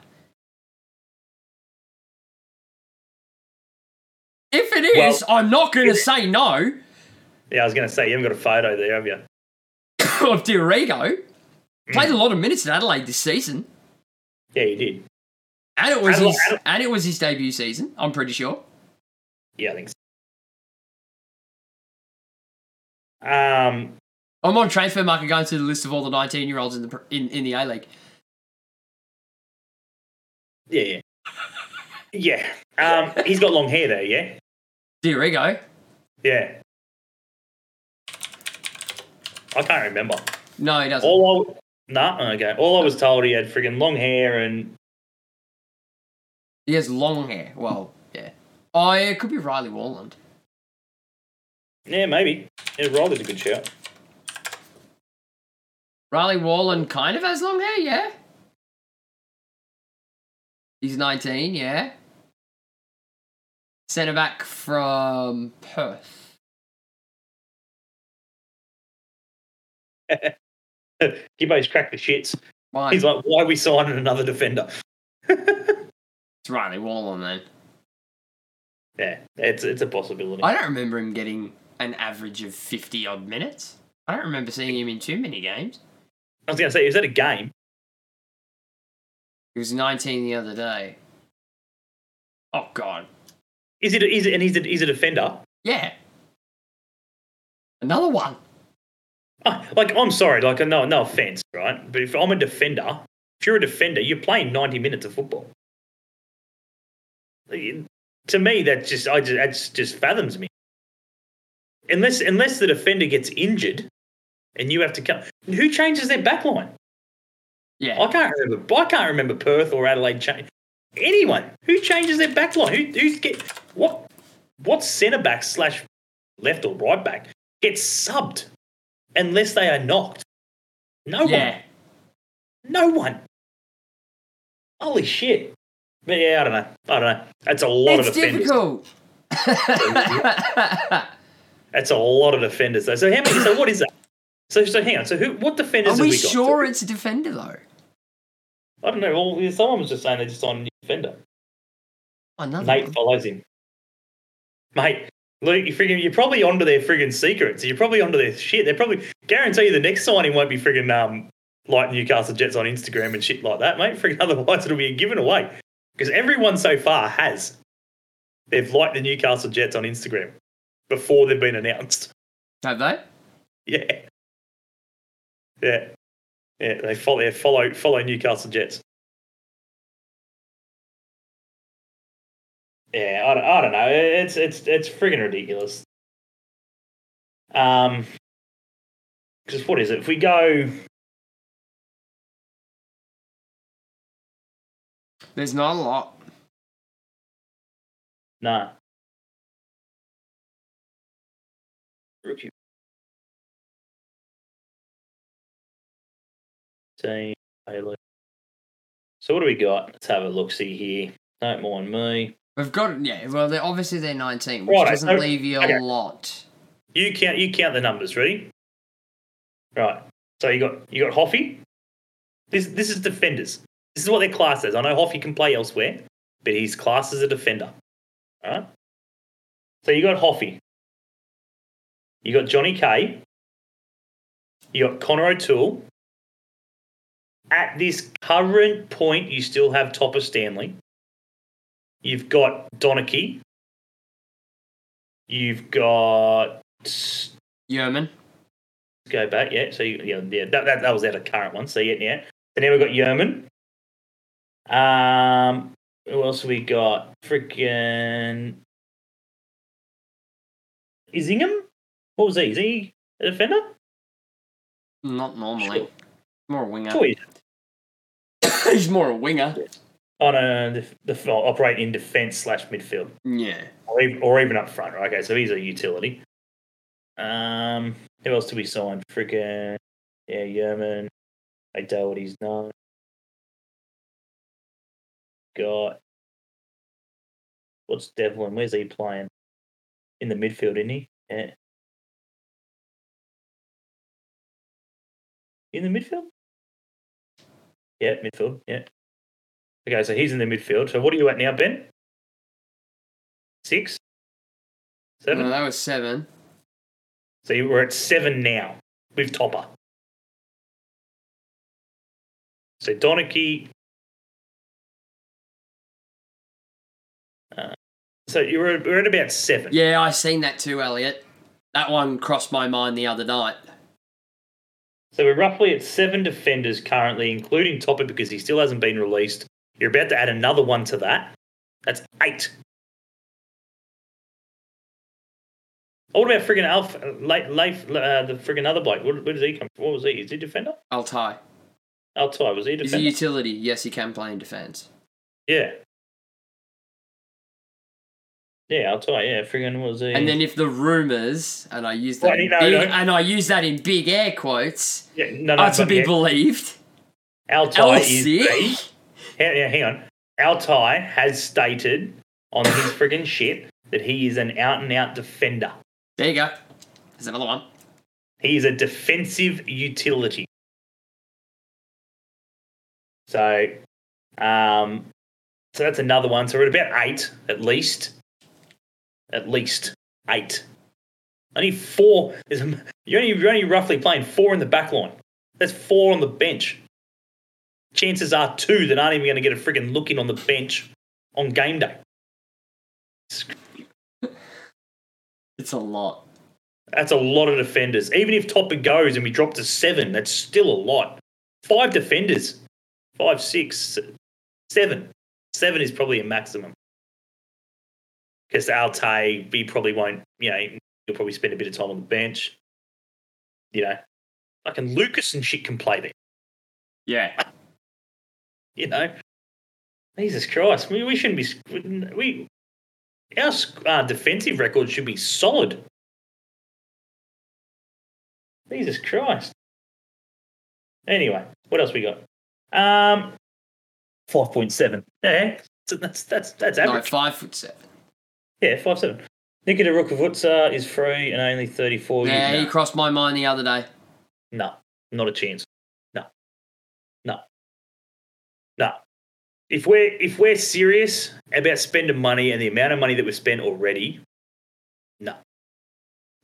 If it is, I'm not going to say no. Yeah, I was going to say, you haven't got a photo there, have you? Of Dorigo. Played a lot of minutes in Adelaide this season. Yeah, he did. And it was his debut season, I'm pretty sure. Yeah, I think so. I'm on Transfermarkt going through the list of all the 19-year-olds in the A-League. Yeah. Yeah. He's got long hair though, yeah? Dirigo. Yeah. I can't remember. No, he doesn't. All I was told, he had friggin' long hair and He has long hair. Well, yeah. Oh, yeah, it could be Riley Warland. Yeah, maybe. Yeah, Riley's a good shout. Riley Warland kind of has long hair, yeah. He's 19, yeah. Centre-back from Perth. Gibbo's cracked the shits. Why? He's like, why are we signing another defender? It's Riley Warland, then. Yeah, it's a possibility. I don't remember him getting an average of 50-odd minutes. I don't remember seeing him in too many games. I was going to say, is that a game? He was 19 the other day. Oh, God. Is it a defender? Yeah. Another one. Like, I'm sorry. Like, no offense, right? But if I'm a defender, if you're a defender, you're playing 90 minutes of football. To me, that just fathoms me. Unless the defender gets injured, and you have to come, who changes their backline? Yeah, I can't remember Perth or Adelaide change. Anyone who changes their backline, what centre back / left or right back gets subbed unless they are knocked. No one. Holy shit. But yeah, I don't know. That's a lot of defenders. It's difficult. That's a lot of defenders, though. So how many? So what is that? So hang on. So what defenders? Are we got? Sure it's a defender though? I don't know. Well, someone was just saying they just signed a new defender. Another Nate one. Follows him, mate. Look, you're probably onto their friggin' secrets. You're probably onto their shit. They're probably guarantee you the next signing won't be friggin' like Newcastle Jets on Instagram and shit like that, mate. Friggin' otherwise it'll be a given away. Because everyone so far has. They've liked the Newcastle Jets on Instagram before they've been announced. Have they? Yeah. Yeah. Yeah, they follow Newcastle Jets. Yeah, I don't know. It's friggin' ridiculous. Because what is it? If we go... There's not a lot. Nah. Rookie. So what do we got? Let's have a look-see here. Don't mind me. We've got... Yeah, well, they're 19, which doesn't leave you a lot. You count the numbers, ready? Right. So you got Hoffy. This is defenders. This is what their class is. I know Hoffy can play elsewhere, but his class is a defender. All right? So you got Hoffy. You got Johnny Kay. You got Connor O'Toole. At this current point, you still have Topper Stanley. You've got Donachie. You've got... Yeoman. Let's go back, yeah. So that was out of current one. So yeah. So now we've got Yeoman. Who else have we got? Frickin' Isingham? What was he? Is he a defender? Not normally. Sure. More a winger. Sure, yeah. He's more a winger. Oh, no. Operate in defence / midfield. Yeah. Or even up front. Right? Okay, so he's a utility. Who else did we sign? Frickin' yeah, Yeoman. I doubt what he's known. Got what's Devlin? Where's he playing? In the midfield, isn't he? Yeah. In the midfield? Yeah, midfield. Yeah. Okay, so he's in the midfield. So what are you at now, Ben? 6? 7? No, that was 7. So we're at 7 now with Topper. So Donachie. So we're at about 7. Yeah, I seen that too, Elliot. That one crossed my mind the other night. So we're roughly at 7 defenders currently, including Topper because he still hasn't been released. You're about to add another one to that. That's 8. Oh, what about friggin' Alf? The friggin' other bloke. Where does he come from? What was he? Is he a defender? Altai, was he a defender? He's a utility. Yes, he can play in defence. Yeah. Yeah, I'll tell you. Yeah, friggin' was he? And then if the rumours, and I use that, and I use that in big air quotes, are to be believed. Altai is. Hang on. Altai has stated on his friggin' shit that he is an out-and-out defender. There you go. There's another one. He is a defensive utility. So, so that's another one. So we're at about eight, at least. At least eight. Only four. You're only roughly playing four in the back line. That's four on the bench. Chances are two that aren't even going to get a friggin' look in on the bench on game day. It's a lot. That's a lot of defenders. Even if Topper goes and we drop to seven, that's still a lot. Five defenders. 5, 6, 7. 7 is probably a maximum. Because Altay, he probably won't, he'll probably spend a bit of time on the bench. Fucking Lucas and shit can play there. Yeah. Jesus Christ. We shouldn't be... Our defensive record should be solid. Jesus Christ. Anyway, what else we got? 5.7. Yeah, that's average. No, 5'7". Yeah, 5'7". Nikita Rukavutsa is free and only 34. Yeah, he crossed my mind the other day. No, not a chance. No. If we're serious about spending money and the amount of money that we've spent already, no.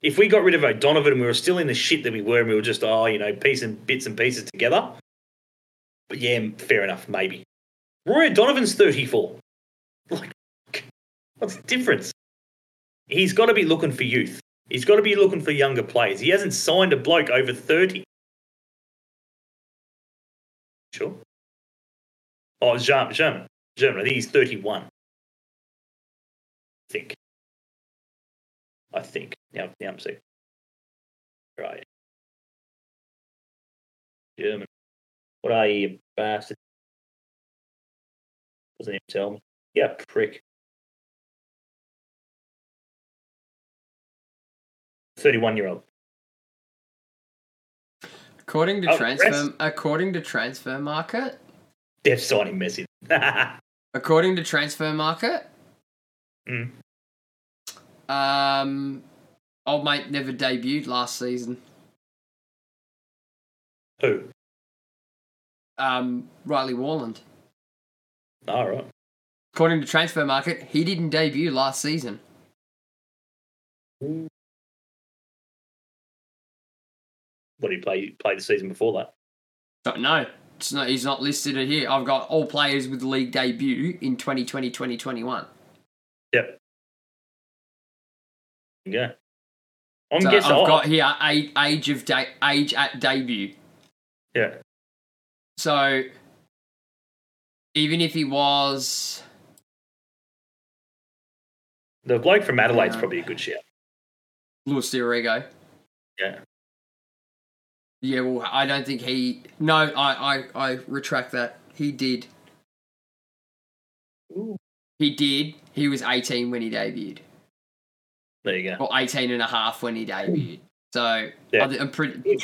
If we got rid of O'Donovan and we were still in the shit that we were and we were just, piecing bits and pieces together, but yeah, fair enough, maybe. Roy O'Donovan's 34. Like, what's the difference? He's got to be looking for youth. He's got to be looking for younger players. He hasn't signed a bloke over 30. Sure. Oh, German. I think he's 31. I think. Now I'm sick. Right. German. What are you, bastard? Doesn't even tell me. Yeah, prick. 31-year-old. According to transfer market. Def signing message. According to transfer market. Mm. Old mate never debuted last season. Who? Riley Warland. All right. According to transfer market, he didn't debut last season. What did he play the season before that? Don't know. He's not listed it here. I've got all players with league debut in 2020-2021. Yep. Yeah. I've got here age at debut. Yeah. So even if he was the bloke from Adelaide's probably a good shout. Luis Dorrego. Yeah. Yeah, well, I don't think he... No, I retract that. He did. Ooh. He did. He was 18 when he debuted. There you go. Or 18 and a half when he debuted. So, yeah. I'm pretty...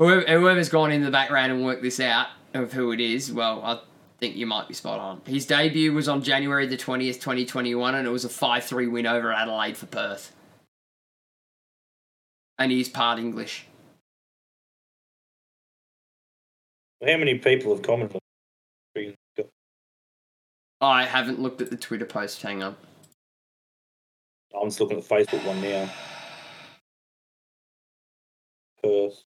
Whoever's gone in the background and worked this out of who it is, well, I think you might be spot on. His debut was on January the 20th, 2021, and it was a 5-3 win over Adelaide for Perth. And he's part English. How many people have commented? I haven't looked at the Twitter post. Hang on. I'm just looking at the Facebook one now. Perth.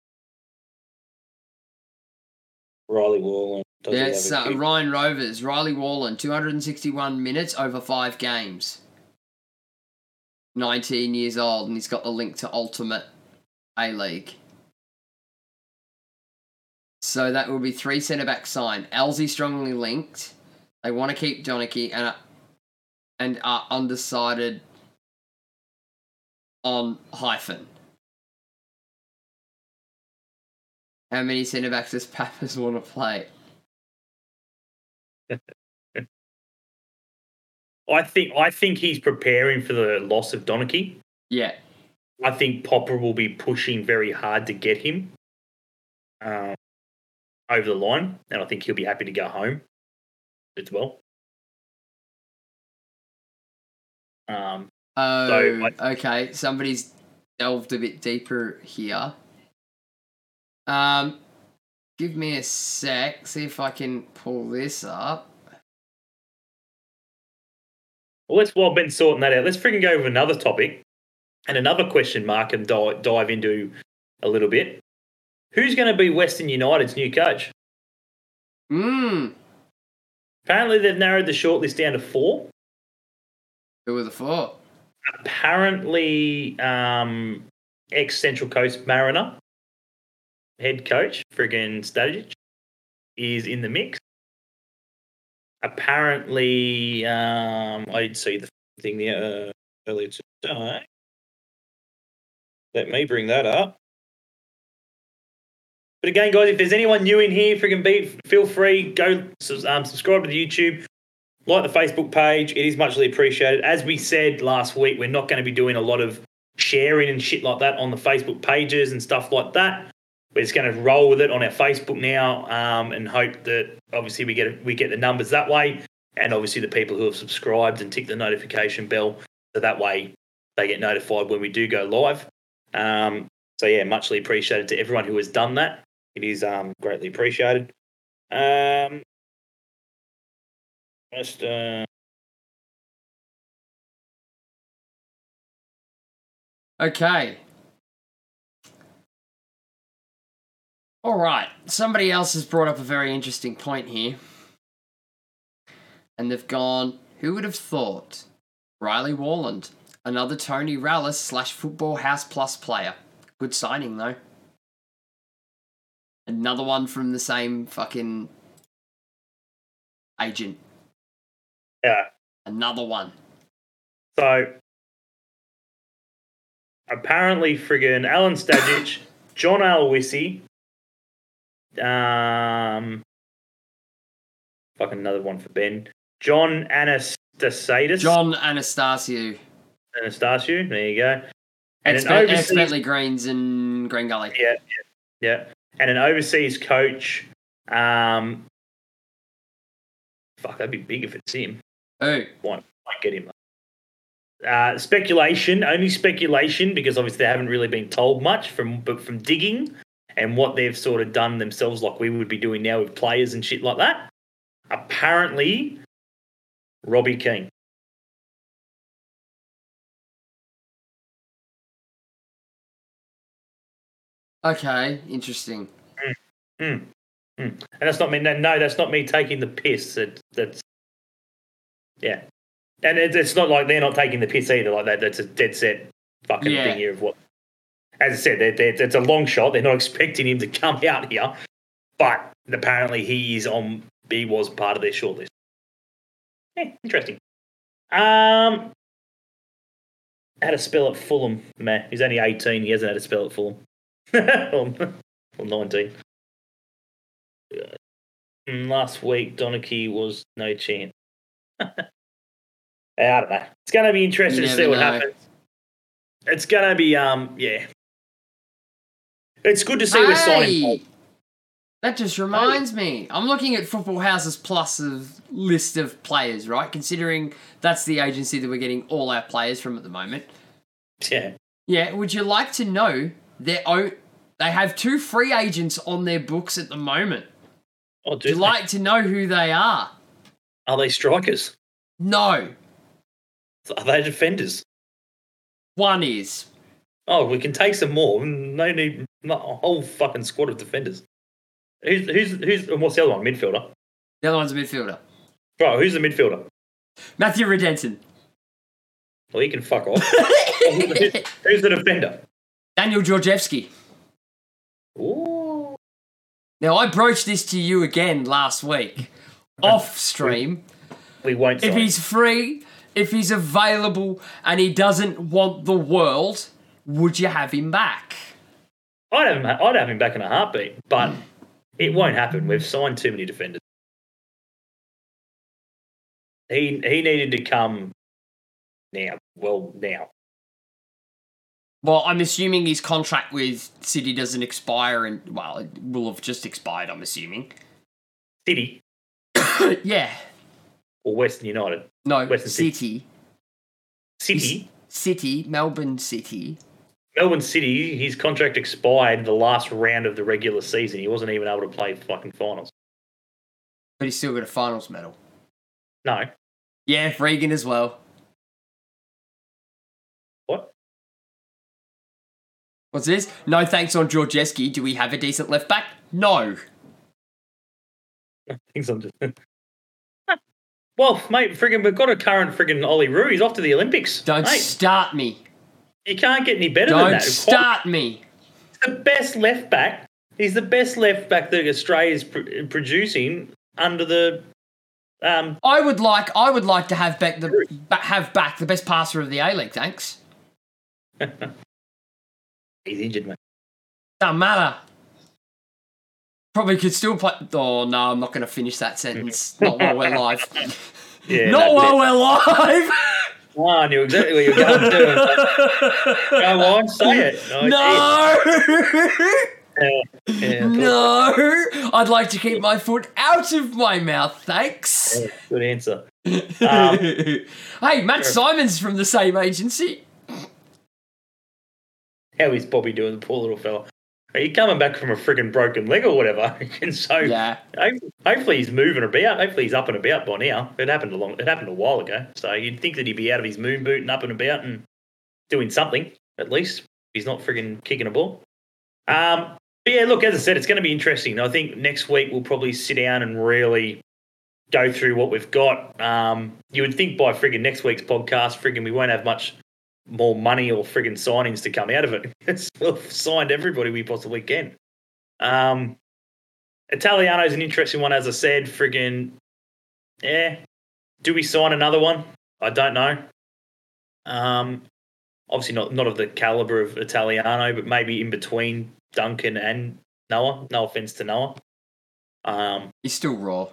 Riley Warland. Yes, Ryan Rovers. Riley Warland, 261 minutes over 5 games. 19 years old, and he's got the link to Ultimate A-League. So that will be 3 centre-back signed. Elsie strongly linked. They want to keep Donicky and are undecided on hyphen. How many centre-backs does Pappas want to play? I think he's preparing for the loss of Donachie. Yeah. I think Popper will be pushing very hard to get him over the line, and I think he'll be happy to go home as well. Okay. Somebody's delved a bit deeper here. Give me a sec. See if I can pull this up. Well, that's while Ben's sorting that out. Let's freaking go with another topic and another question mark and dive into a little bit. Who's going to be Western United's new coach? Apparently they've narrowed the shortlist down to 4. Who are the 4? Apparently ex-Central Coast Mariner head coach, friggin' Stadic, is in the mix. Apparently, I'd see the thing there earlier today. Let me bring that up. But again, guys, if there's anyone new in here, friggin' feel free, go subscribe to the YouTube, like the Facebook page. It is muchly appreciated. As we said last week, we're not going to be doing a lot of sharing and shit like that on the Facebook pages and stuff like that. We're just going to roll with it on our Facebook now and hope that obviously we get the numbers that way, and obviously the people who have subscribed and ticked the notification bell, so that way they get notified when we do go live. So, yeah, muchly appreciated to everyone who has done that. It is greatly appreciated. Okay. All right. Somebody else has brought up a very interesting point here. And they've gone, who would have thought? Riley Warland, another Tony Rallis / Football House Plus player. Good signing, though. Another one from the same fucking agent. Yeah. Another one. So, apparently friggin' Alan Stadic, John Aloisi, fucking another one for Ben. John Anastasiadis. John Anastasiou. Anastasiou, there you go. And expertly Greens and Green Gully. Yeah. And an overseas coach. Fuck, that'd be big if it's him. Who? Might get him. Only speculation, because obviously they haven't really been told much from digging and what they've sort of done themselves, like we would be doing now with players and shit like that. Apparently, Robbie Keane. Okay, interesting. And that's not me. No, that's not me taking the piss. That's yeah. And it's not like they're not taking the piss either. Like that, that's a dead set fucking thing here of what. As I said, it's a long shot. They're not expecting him to come out here, but apparently he was part of their shortlist. Yeah, interesting. Had a spell at Fulham, man. He's only 18. He hasn't had a spell at Fulham. Or 19. Last week, Donachie was no chance. I don't know. It's going to be interesting to see what happens. It's going to be, yeah. It's good to see we're signing. That just reminds me. I'm looking at Football Houses Plus list of players, right? Considering that's the agency that we're getting all our players from at the moment. Yeah. Yeah, would you like to know they have 2 free agents on their books at the moment. Oh, do you like to know who they are? Are they strikers? No. Are they defenders? One is. Oh, we can take some more. No need, a whole fucking squad of defenders. Who's? And what's the other one? Midfielder. The other one's a midfielder. Bro, who's the midfielder? Matthew Redenton. Well, he can fuck off. Who's the defender? Daniel Georgievsky. Ooh. Now, I broached this to you again last week, off stream. We won't. If he's free, if he's available, and he doesn't want the world, would you have him back? I'd have him back in a heartbeat, but it won't happen. We've signed too many defenders. He needed to come now. Well, now. Well, I'm assuming his contract with City doesn't expire, and well, it will have just expired. I'm assuming. City. Yeah. Or Western United. No, Western City. City. City, Melbourne City. Melbourne City, his contract expired the last round of the regular season. He wasn't even able to play fucking finals. But he's still got a finals medal. No. Yeah, Regan as well. What? What's this? No thanks on Georgescu. Do we have a decent left back? No. I think so. Well, mate, friggin' we've got a current friggin' Ollie Roo. He's off to the Olympics. Don't start me. He can't get any better than that. Don't start me. He's the best left back. He's the best left back that Australia's producing under the. I would like to have back the best passer of the A-League. Thanks. He's injured, mate. Doesn't matter. Probably could still play. Oh, no, I'm not going to finish that sentence. Not while we're live. Yeah, not while we're live. Oh, I knew exactly where you were going to do it. Go on, say it. No. Yeah, no. I'd like to keep my foot out of my mouth, thanks. Yeah, good answer. Hey, Matt Simon's from the same agency. How is Bobby doing, the poor little fella? He's coming back from a friggin' broken leg or whatever, and so yeah. Hopefully he's moving about. Hopefully he's up and about by now. It happened a while ago, so you'd think that he'd be out of his moon boot and up and about and doing something at least. He's not friggin' kicking a ball. But yeah, look, as I said, it's going to be interesting. I think next week we'll probably sit down and really go through what we've got. You would think by friggin' next week's podcast, friggin' we won't have much more money or friggin' signings to come out of it. We've signed everybody we possibly can. Italiano's an interesting one, as I said. Friggin', yeah. Do we sign another one? I don't know. Obviously not of the calibre of Italiano, but maybe in between Duncan and Noah. No offence to Noah. He's still raw.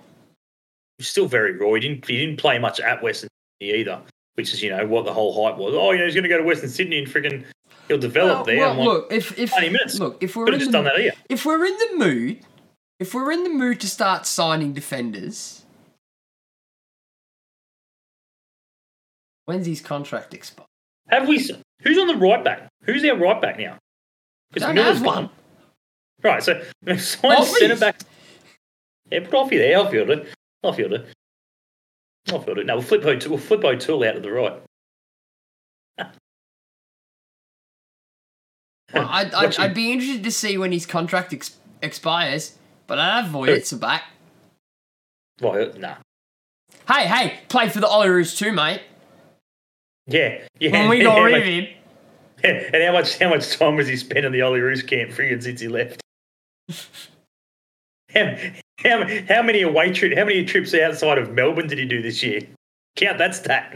He's still very raw. He didn't play much at Western either, which is, you know, what the whole hype was. Oh, you know, he's going to go to Western Sydney and friggin' he'll develop there. Well, look, if we're in the mood to start signing defenders, when's his contract expire? Who's on the right back? Who's our right back now? Don't have one. Right, so sign centre back. Yeah, put Offie there, outfielder. No, we'll flip O'Toole out to the right. Well, I'd be interested to see when his contract expires, but I have Voyetsa back. Voyetsa, nah. Hey, play for the Oilers too, mate. Yeah. When we got rid of him. Yeah, and how much time was he spent in the Ollie Roos camp friggin' since he left? How many trips outside of Melbourne did he do this year? Count that stat.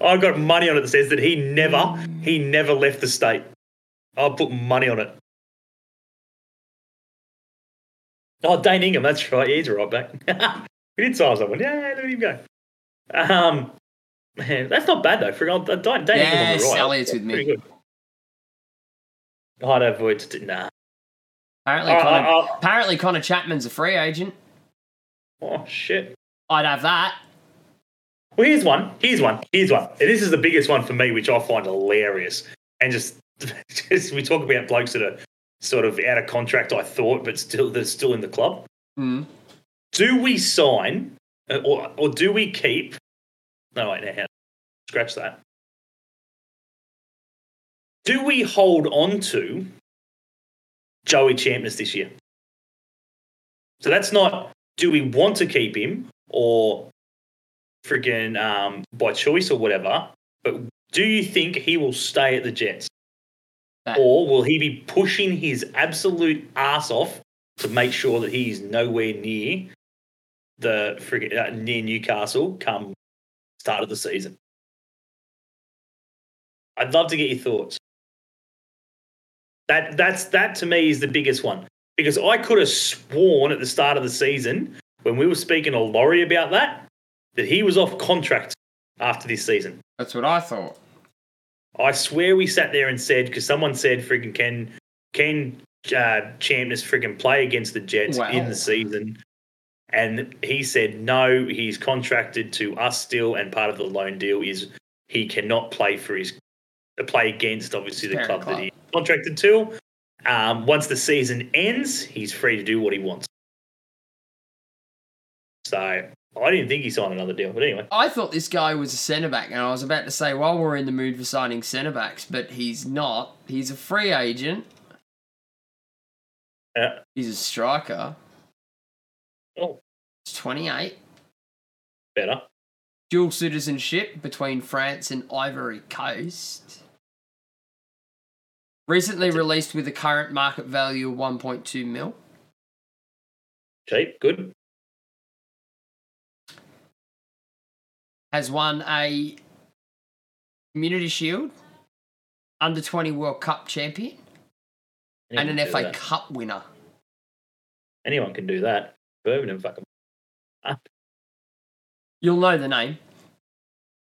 I've got money on it that says that he never left the state. I'll put money on it. Oh, Dane Ingham, that's right. Yeah, he's right back. We did sign someone. Yeah, look at him go. Man, that's not bad, though. Dane Ingham on the right. Elliot's with me. Good. I'd avoid it. Nah. Apparently Connor Chapman's a free agent. Oh, shit. I'd have that. Well, here's one. This is the biggest one for me, which I find hilarious. And just we talk about blokes that are sort of out of contract, I thought, but they're still in the club. Mm. Do we sign or do we keep? No, wait, now. Scratch that. Do we hold on to Joey Champness this year? So that's not do we want to keep him or friggin' by choice or whatever, but do you think he will stay at the Jets? Or will he be pushing his absolute ass off to make sure that he's nowhere near the near Newcastle come start of the season? I'd love to get your thoughts. That to me is the biggest one, because I could have sworn at the start of the season when we were speaking to Laurie about that that he was off contract after this season. That's what I thought. I swear we sat there and said, because someone said, friggin' can Champness friggin' play against the Jets in the season? And he said, no, he's contracted to us still, and part of the loan deal is he cannot play for his play against, obviously, the club that he's contracted to. Once the season ends, he's free to do what he wants. So I didn't think he signed another deal, but anyway. I thought this guy was a centre-back, and I was about to say, well, we're in the mood for signing centre-backs, but he's not. He's a free agent. Yeah. He's a striker. Oh. He's 28. Better. Dual citizenship between France and Ivory Coast. Recently released with a current market value of 1.2 mil. Cheap, good. Has won a Community Shield, Under-20 World Cup champion, and an FA Cup winner. Anyone can do that. Birmingham fucking up. You'll know the name.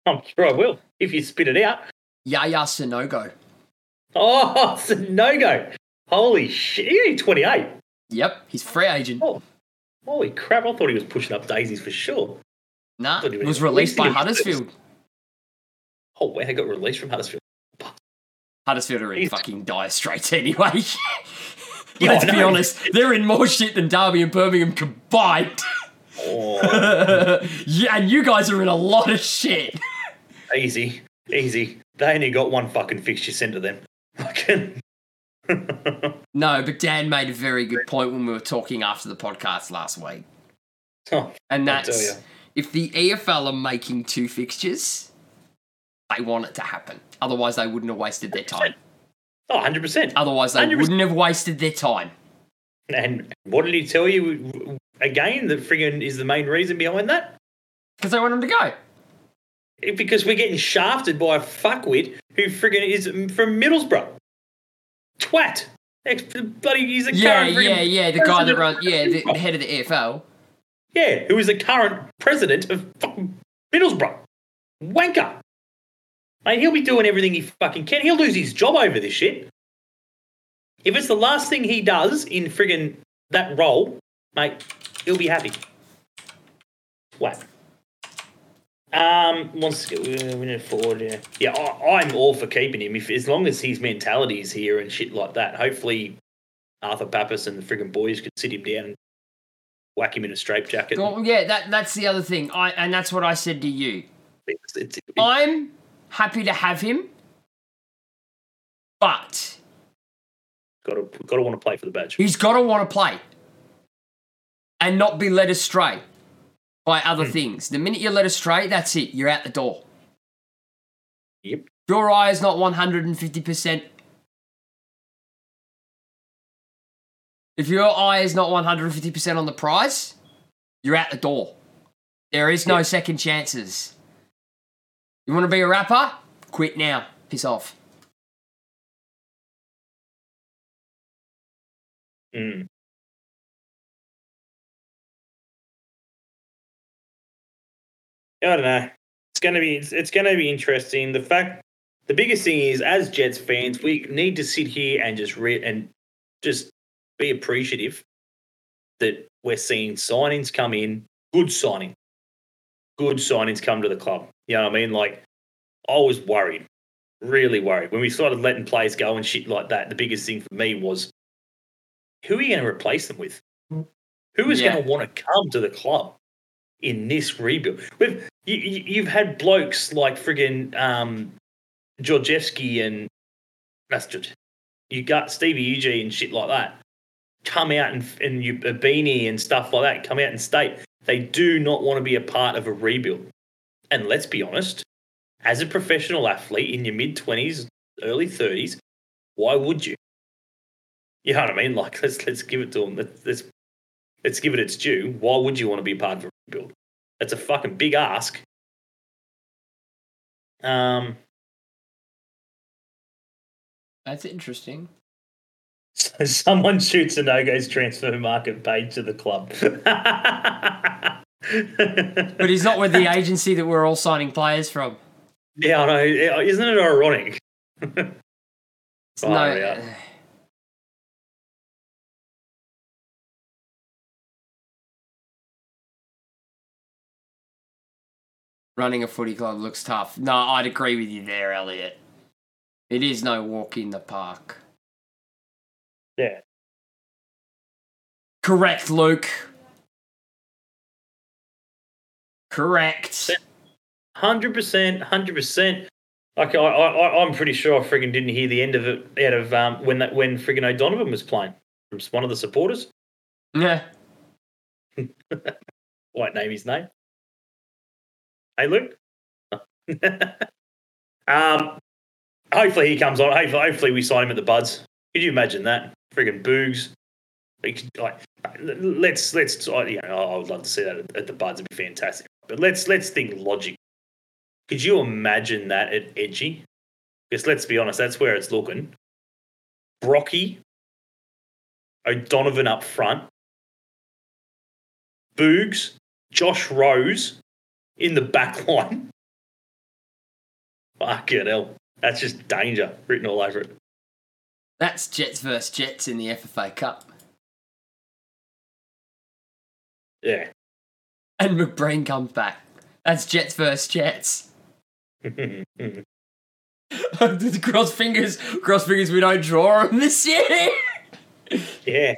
I'm sure I will, if you spit it out. Yaya Sanogo. Oh, Sanogo. Holy shit. He's 28. Yep, he's free agent. Oh, holy crap. I thought he was pushing up daisies for sure. Nah, it was released by Huddersfield. Oh, wow, he got released from Huddersfield. Huddersfield are in fucking dire straits anyway. Let's be honest. They're in more shit than Derby and Birmingham combined. Oh. Yeah, and you guys are in a lot of shit. Easy. They only got one fucking fixture sent to them. Fucking. No, but Dan made a very good point when we were talking after the podcast last week. Oh, and that's if the EFL are making two fixtures, they want it to happen. Otherwise, they wouldn't have wasted their time. Oh, 100%. Otherwise, they wouldn't have wasted their time. And what did he tell you again that friggin' is the main reason behind that? Because they want him to go. Because we're getting shafted by a fuckwit who friggin' is from Middlesbrough. Twat. Bloody, he's a current the guy that runs, the head of the EFL. Yeah, who is the current president of fucking Middlesbrough. Wanker. Mate, he'll be doing everything he fucking can. He'll lose his job over this shit. If it's the last thing he does in friggin' that role, mate, he'll be happy. What? We need a forward, yeah. Yeah, I'm all for keeping him, as long as his mentality is here and shit like that. Hopefully Arthur Pappas and the friggin' boys could sit him down and whack him in a straight jacket. Oh, yeah, that's the other thing, and that's what I said to you. I'm happy to have him, but Got to want to play for the badge. He's got to want to play and not be led astray by other things. The minute you're led astray, that's it. You're out the door. Yep. Your eye is not 150%. If your eye is not 150% on the prize, you're out the door. There is no second chances. You want to be a rapper? Quit now. Piss off. Mm. I don't know. It's going to be interesting. The biggest thing is, as Jets fans, we need to sit here and just be appreciative that we're seeing signings come in, good signings come to the club. You know what I mean? Like, I was worried, really worried when we started letting players go and shit like that. The biggest thing for me was, who are you going to replace them with? Who is going to want to come to the club in this rebuild? You've had blokes like friggin' Georgievsky and you got Stevie Ugee and shit like that come out and Beanie and stuff like that come out and state they do not want to be a part of a rebuild. And let's be honest, as a professional athlete in your mid-20s, early 30s, why would you? You know what I mean? Like, let's give it to them. Let's give it its due. Why would you want to be a part of a rebuild? That's a fucking big ask. That's interesting. So someone shoots a no-go's transfer market page to the club. But he's not with the agency that we're all signing players from. Yeah, I know. Isn't it ironic? Yeah. Running a footy club looks tough. No, I'd agree with you there, Elliot. It is no walk in the park. Yeah. Correct, Luke. Correct. 100%. Like, I'm pretty sure I friggin' didn't hear the end of it out of when friggin' O'Donovan was playing. From one of the supporters. Yeah. Won't name his name. Hey, Luke. Hopefully he comes on. Hopefully we sign him at the Buds. Could you imagine that? Friggin' Boogs. Like, let's. You know, I would love to see that at the Buds. It'd be fantastic. But let's think logic. Could you imagine that at Edgy? Because let's be honest, that's where it's looking. Brocky, O'Donovan up front, Boogs, Josh Rose in the back line. Fucking hell. That's just danger written all over it. That's Jets versus Jets in the FFA Cup. Yeah. And McBreen comes back. That's Jets versus Jets. Cross fingers we don't draw them this year. Yeah.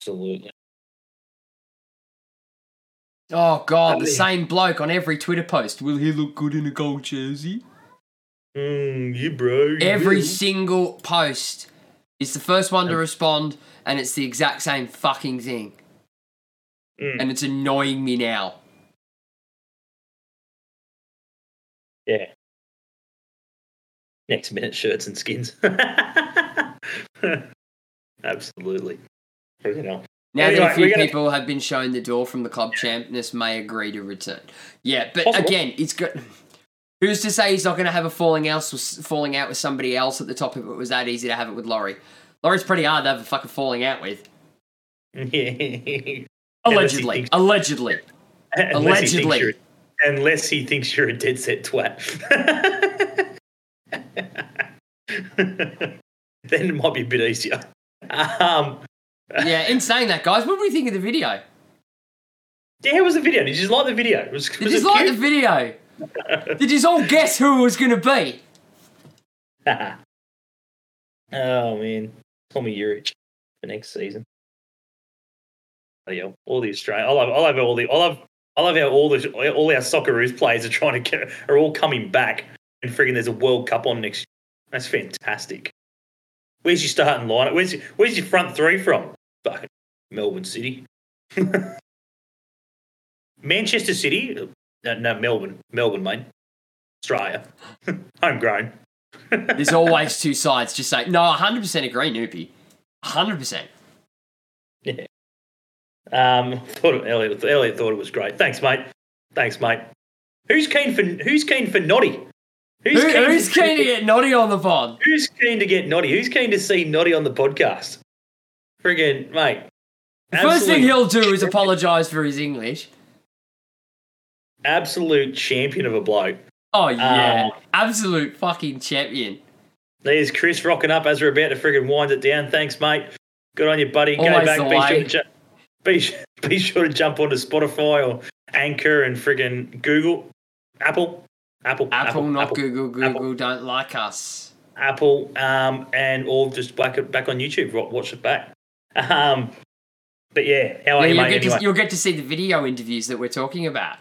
Absolutely. Oh, God, same bloke on every Twitter post. Will he look good in a gold jersey? Yeah, bro. Every single post. It's the first one to respond, and it's the exact same fucking thing. And it's annoying me now. Yeah. Next minute, shirts and skins. Absolutely. Now that a few people have been shown the door from the club champness may agree to return. Yeah, but again, it's good. Who's to say he's not going to have a falling out with somebody else at the top if it was that easy to have it with Laurie? Laurie's pretty hard to have a fucking falling out with. Yeah. Allegedly. Unless he thinks you're a dead set twat. Then it might be a bit easier. Yeah, in saying that, guys, what do we think of the video? Yeah, how was the video? Did you just like the video? Did you like the video? Did you all guess who it was going to be? Oh, man. Tommy Urich for next season. Oh, yeah. All the Australian. I love how all our Socceroos players are all coming back and friggin' there's a World Cup on next year. That's fantastic. Where's your starting lineup? Where's your front three from? Fucking Melbourne City. Manchester City. No, Melbourne, mate. Australia. Homegrown. There's always two sides. Just say, no, 100% agree, Noopy. 100%. Yeah. Elliot thought it was great. Thanks, mate. Who's keen for Noddy? Who's keen to get Noddy on the pod? Who's keen to get Noddy? Who's keen to see Noddy on the podcast? Friggin', mate. The first thing he'll do is apologise for his English. Absolute champion of a bloke. Oh, yeah. Absolute fucking champion. There's Chris rocking up as we're about to friggin' wind it down. Thanks, mate. Good on you, buddy. Go back. Be sure to jump onto Spotify or Anchor and friggin' Google. Apple, not Apple. Google. Apple don't like us. Apple, and all just whack it back on YouTube. Watch it back. But, yeah, how are you, mate? You'll get to see the video interviews that we're talking about.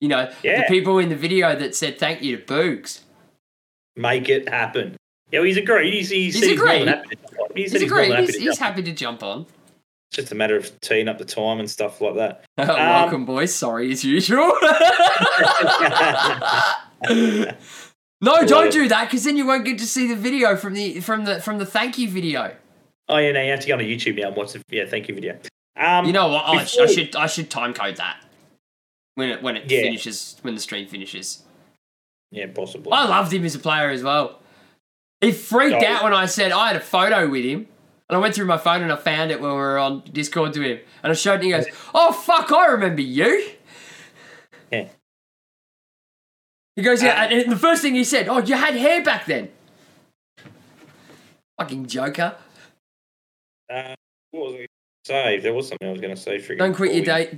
You know, the people in the video that said thank you to Boogs. Make it happen. Yeah, he's agreed. He's happy to jump on. It's just a matter of teeing up the time and stuff like that. Welcome, boys. Sorry, as usual. No, don't do that because then you won't get to see the video from the thank you video. Oh, yeah, no, you have to go on YouTube now and watch the thank you video. You know what? I should time code that. When the stream finishes. Yeah, possibly. I loved him as a player as well. He freaked out when I said I had a photo with him. And I went through my phone and I found it when we were on Discord to him. And I showed it and he goes, oh, fuck, I remember you. Yeah. He goes, yeah, and the first thing he said, oh, you had hair back then. Fucking joker. What was I going to say? There was something I was going to say. Don't quit your day.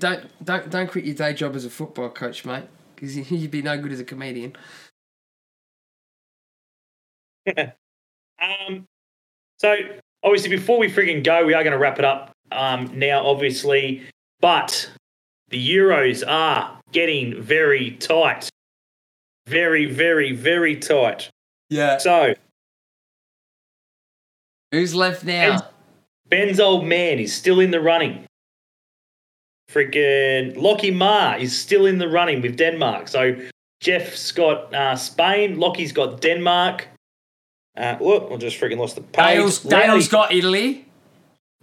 Don't quit your day job as a football coach, mate. Because you'd be no good as a comedian. So obviously, before we frigging go, we are going to wrap it up now. Obviously, but the Euros are getting very tight. Very, very, very tight. Yeah. So who's left now? Ben's old man is still in the running. Friggin' Lockie Marr is still in the running with Denmark. So Jeff's got Spain. Lockie's got Denmark. I just freaking lost the page. Dale's got Italy.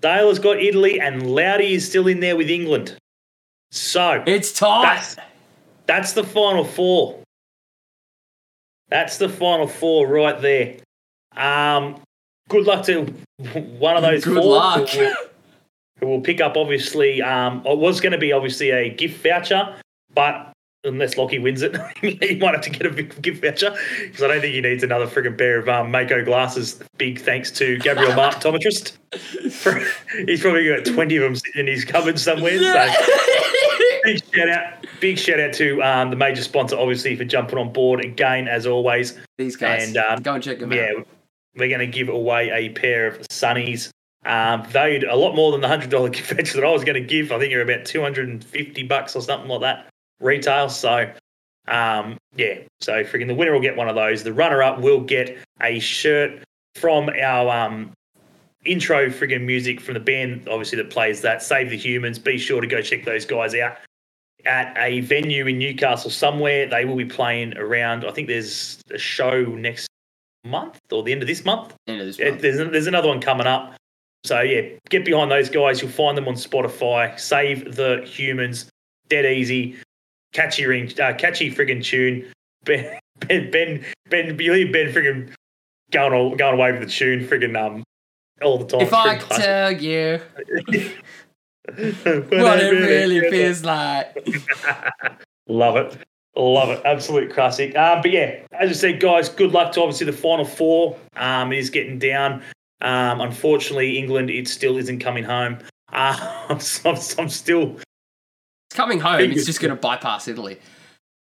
Dale has got Italy, and Loudy is still in there with England. So it's tight. That's the final four. That's the final four right there. Good luck to one of those four. Good luck. Who will pick up, obviously, it was going to be, obviously, a gift voucher, but unless Lockie wins it, he might have to get a big gift voucher because I don't think he needs another frigging pair of Mako glasses. Big thanks to Gabriel Mar Optometrist. He's probably got 20 of them sitting in his cupboard somewhere. Yeah. So big shout out to the major sponsor, obviously, for jumping on board again, as always. These guys. And, go and check them out. Yeah, we're going to give away a pair of Sunnies. Valued a lot more than the $100 gift voucher that I was going to give. I think they're about $250 or something like that. Retail, so so freaking the winner will get one of those. The runner-up will get a shirt from our intro friggin' music from the band, obviously, that plays that, Save the Humans. Be sure to go check those guys out at a venue in Newcastle somewhere. They will be playing around. I think there's a show next month or the end of this month. There's another one coming up. So, yeah, get behind those guys. You'll find them on Spotify. Save the Humans. Dead easy. Catchy friggin' tune. Ben, you leave Ben friggin' going away with the tune friggin' all the time. If I could tell you what it really feels like. Love it. Absolute classic. But yeah, as I said, guys, good luck to obviously the final four. It is getting down. Unfortunately, England, it still isn't coming home. I'm still. It's coming home. It's just going to bypass Italy.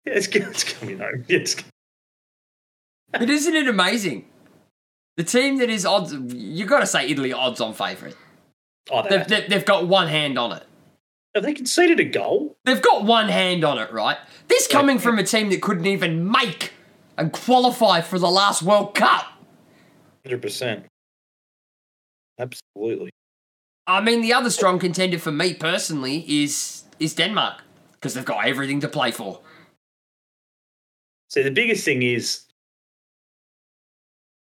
Yeah, it's coming home. Yes. But isn't it amazing? The team that is odds, you've got to say Italy odds on favourite. Oh, they've got one hand on it. Have they conceded a goal? They've got one hand on it, right? This coming from a team that couldn't even make and qualify for the last World Cup. 100%. Absolutely. I mean, the other strong contender for me personally is Denmark, because they've got everything to play for. So the biggest thing is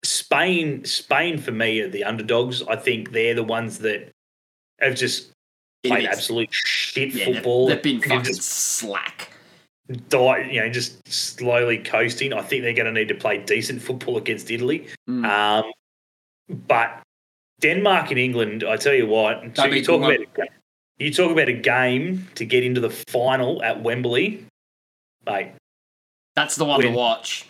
Spain for me are the underdogs. I think they're the ones that have just played absolute shit football. They've been fucking slack. Just slowly coasting. I think they're going to need to play decent football against Italy. But Denmark and England, I tell you what, so you talk about it. You talk about a game to get into the final at Wembley, mate. That's the one to watch.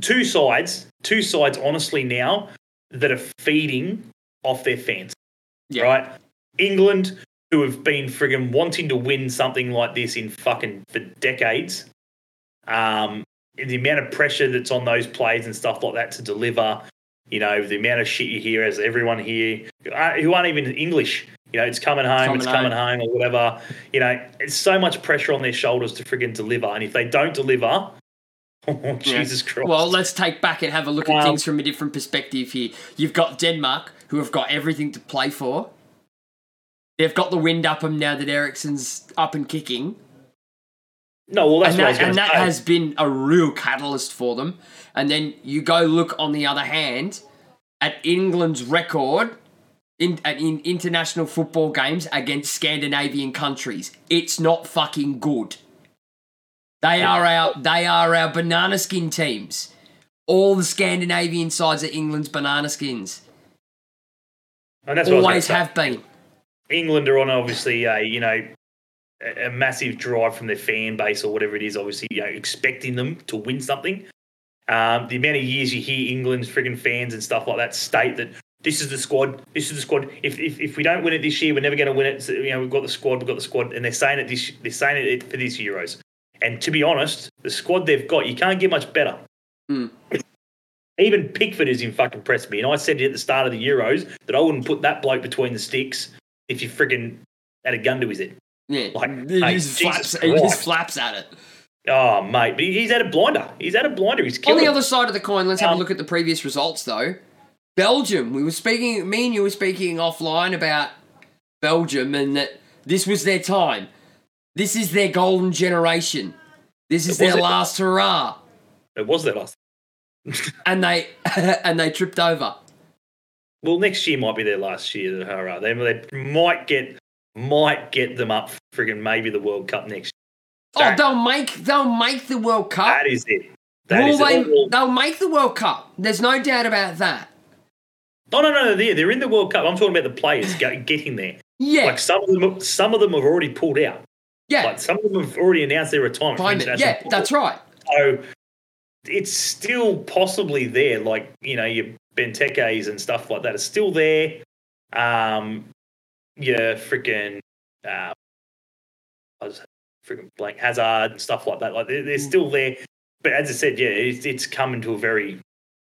Two sides, honestly, now that are feeding off their fans, right? England, who have been friggin' wanting to win something like this for decades, the amount of pressure that's on those players and stuff like that to deliver, the amount of shit you hear as everyone here who aren't even English. It's coming home or whatever. It's so much pressure on their shoulders to friggin' deliver. And if they don't deliver, Jesus Christ. Well, let's take back and have a look at things from a different perspective here. You've got Denmark, who have got everything to play for. They've got the wind up them now that Eriksen's up and kicking. No, well, that's what I was going to say. And that has been a real catalyst for them. And then you go look, on the other hand, at England's record in international football games against Scandinavian countries. It's not fucking good. They are our banana skin teams. all the Scandinavian sides are England's banana skins. And that's always have been. England are on obviously a massive drive from their fan base or whatever it is, obviously, expecting them to win something. The amount of years you hear England's frigging fans and stuff like that state that this is the squad. If we don't win it this year, we're never going to win it. So, we've got the squad, and they're saying it for these Euros. And to be honest, the squad they've got, you can't get much better. Mm. Even Pickford has impressed me, and I said it at the start of the Euros that I wouldn't put that bloke between the sticks if you frigging had a gun to his head. Yeah, he just flaps at it. Oh, mate, but he's had a blinder. He's killing. On the other side of the coin, let's have a look at the previous results, though. Belgium, me and you were speaking offline about Belgium and that this was their time. This is their golden generation. This is their last hurrah. It was their last. And they tripped over. Well, next year might be their last year, the hurrah. They might get them up friggin' maybe the World Cup next year. Oh, they'll make the World Cup. That is it. They'll make the World Cup. There's no doubt about that. No, they're in the World Cup. I'm talking about the players getting there. Yeah. Like some of them have already pulled out. Yeah. Like some of them have already announced their retirement. Yeah, that's right. So it's still possibly there, like, your Benteke's and stuff like that. It's still there. Your Hazard and stuff like that. Like they're still there. But as I said, yeah, it's coming to a very,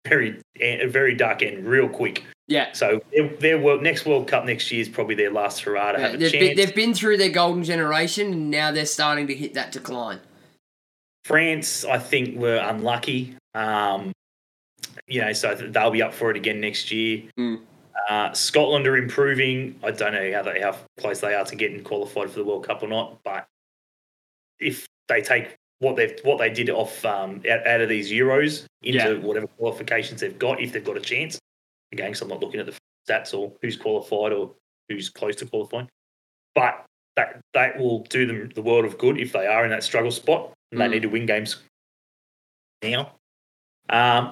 very, very dark end real quick. Yeah. So their next World Cup next year is probably their last hurrah to have a chance. They've been through their golden generation, and now they're starting to hit that decline. France, I think, were unlucky. So they'll be up for it again next year. Mm. Scotland are improving. I don't know how close they are to getting qualified for the World Cup or not, but if they take what they did off out of these Euros into whatever qualifications they've got, if they've got a chance. Again, so I'm not looking at the stats or who's qualified or who's close to qualifying, but that will do them the world of good if they are in that struggle spot and they need to win games now.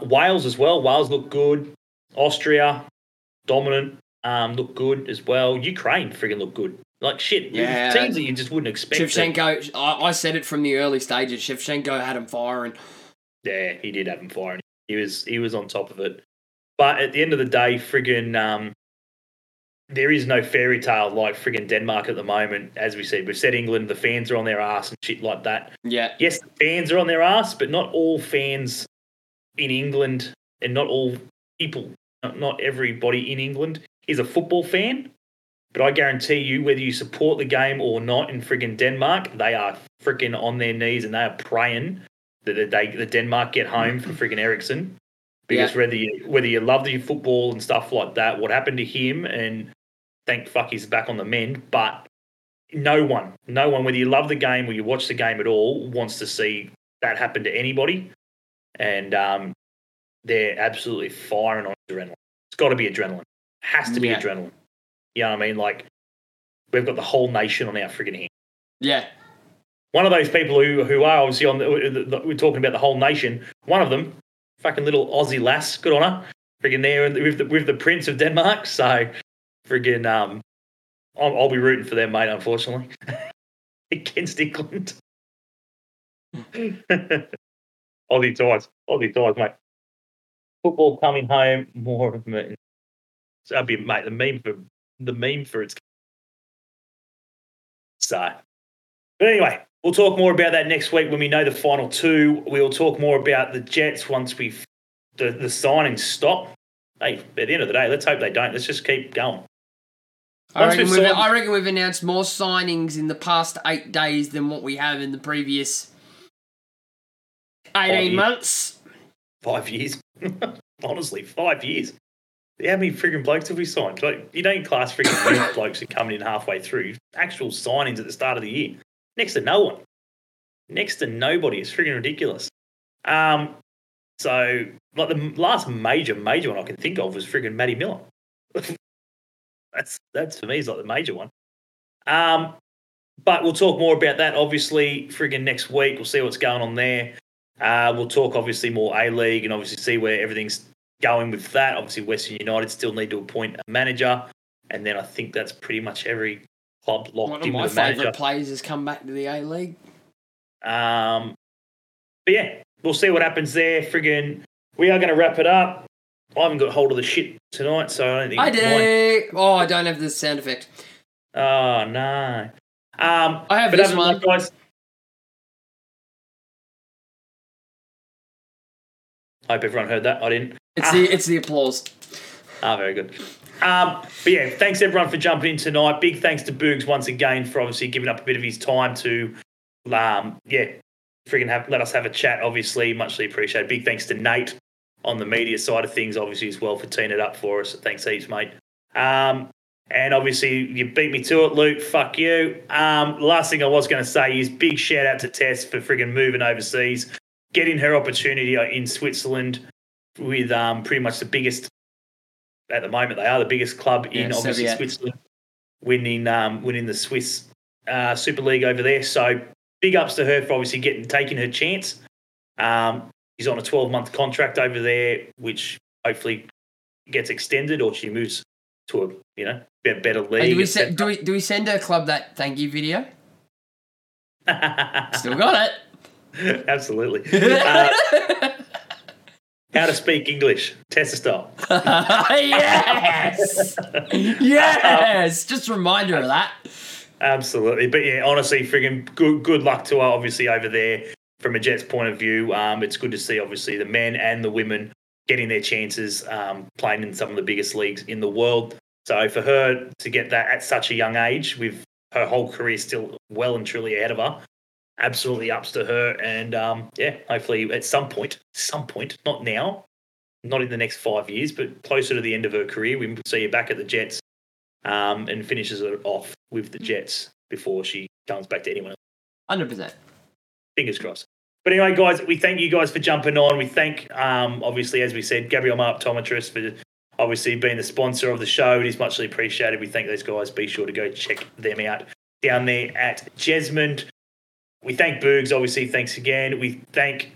Wales as well. Wales look good. Austria, dominant, look good as well. Ukraine friggin' look good. Like shit, teams that you just wouldn't expect. Shevchenko, I said it from the early stages. Shevchenko had him firing. Yeah, he did have him firing. He was on top of it. But at the end of the day, friggin', there is no fairy tale like friggin' Denmark at the moment. As we said, we've said England, the fans are on their ass and shit like that. Yeah. Yes, the fans are on their ass, but not all fans in England and not all people, not everybody in England is a football fan. But I guarantee you, whether you support the game or not in friggin' Denmark, they are friggin' on their knees and they are praying that Denmark get home for friggin' Eriksen. Because whether you love the football and stuff like that, what happened to him, and thank fuck he's back on the mend, but no one, whether you love the game or you watch the game at all, wants to see that happen to anybody. And they're absolutely firing on adrenaline. It's got to be adrenaline. It has to be adrenaline. You know what I mean? Like, we've got the whole nation on our friggin' hand. Yeah. One of those people who are obviously we're talking about the whole nation, one of them, fucking little Aussie lass, good on her, friggin' there with the Prince of Denmark. So, friggin', I'll be rooting for them, mate, unfortunately, against England. Aussie ties, mate. Football coming home, more of it. So that'd be, mate, the meme for its. So, but anyway, we'll talk more about that next week when we know the final two. We'll talk more about the Jets once the signings stop. Hey, at the end of the day, let's hope they don't. Let's just keep going. I reckon we've announced more signings in the past 8 days than what we have in the previous 18 months. 5 years. Honestly, 5 years. How many friggin' blokes have we signed? Like, you don't class friggin' blokes who are coming in halfway through. Actual signings at the start of the year. Next to no one. Next to nobody. It's friggin' ridiculous. So, like, the last major one I can think of was friggin' Matty Miller. That's for me is like the major one. But we'll talk more about that, obviously, friggin' next week. We'll see what's going on there. We'll talk obviously more A-League and obviously see where everything's going with that. Obviously, Western United still need to appoint a manager, and then I think that's pretty much every club locked in with a manager. One of my favourite players has come back to the A-League. But yeah, we'll see what happens there. Friggin', we are going to wrap it up. I haven't got hold of the shit tonight, so I don't think I do. Mine. Oh, I don't have the sound effect. Oh no. I have this one, guys. I hope everyone heard that. I didn't. It's the applause. Ah, very good. But yeah, thanks everyone for jumping in tonight. Big thanks to Boogs once again for obviously giving up a bit of his time to, let us have a chat. Obviously, muchly appreciated. Big thanks to Nate on the media side of things, obviously as well for teeing it up for us. Thanks heaps, mate. And obviously you beat me to it, Luke. Fuck you. Last thing I was going to say is big shout out to Tess for friggin' moving overseas, getting her opportunity in Switzerland with pretty much the biggest, at the moment, they are the biggest club in obviously Switzerland, winning the Swiss Super League over there. So big ups to her for obviously taking her chance. She's on a 12-month contract over there, which hopefully gets extended or she moves to a better league. Hey, do we send her club that thank you video? Still got it. Absolutely. How to speak English, Tessa style. Yes. Yes. Just remind her of that. Absolutely. But yeah, honestly, friggin' good luck to her, obviously, over there from a Jets point of view. It's good to see, obviously, the men and the women getting their chances playing in some of the biggest leagues in the world. So for her to get that at such a young age with her whole career still well and truly ahead of her, absolutely ups to her, and hopefully at some point, not now, not in the next 5 years, but closer to the end of her career, we see her back at the Jets and finishes it off with the Jets before she comes back to anyone else. 100%. Fingers crossed. But anyway, guys, we thank you guys for jumping on. We thank, obviously, as we said, Gabriel Mar Optometrist for obviously being the sponsor of the show. It is muchly appreciated. We thank those guys. Be sure to go check them out down there at Jesmond. We thank Boogs, obviously. Thanks again. We thank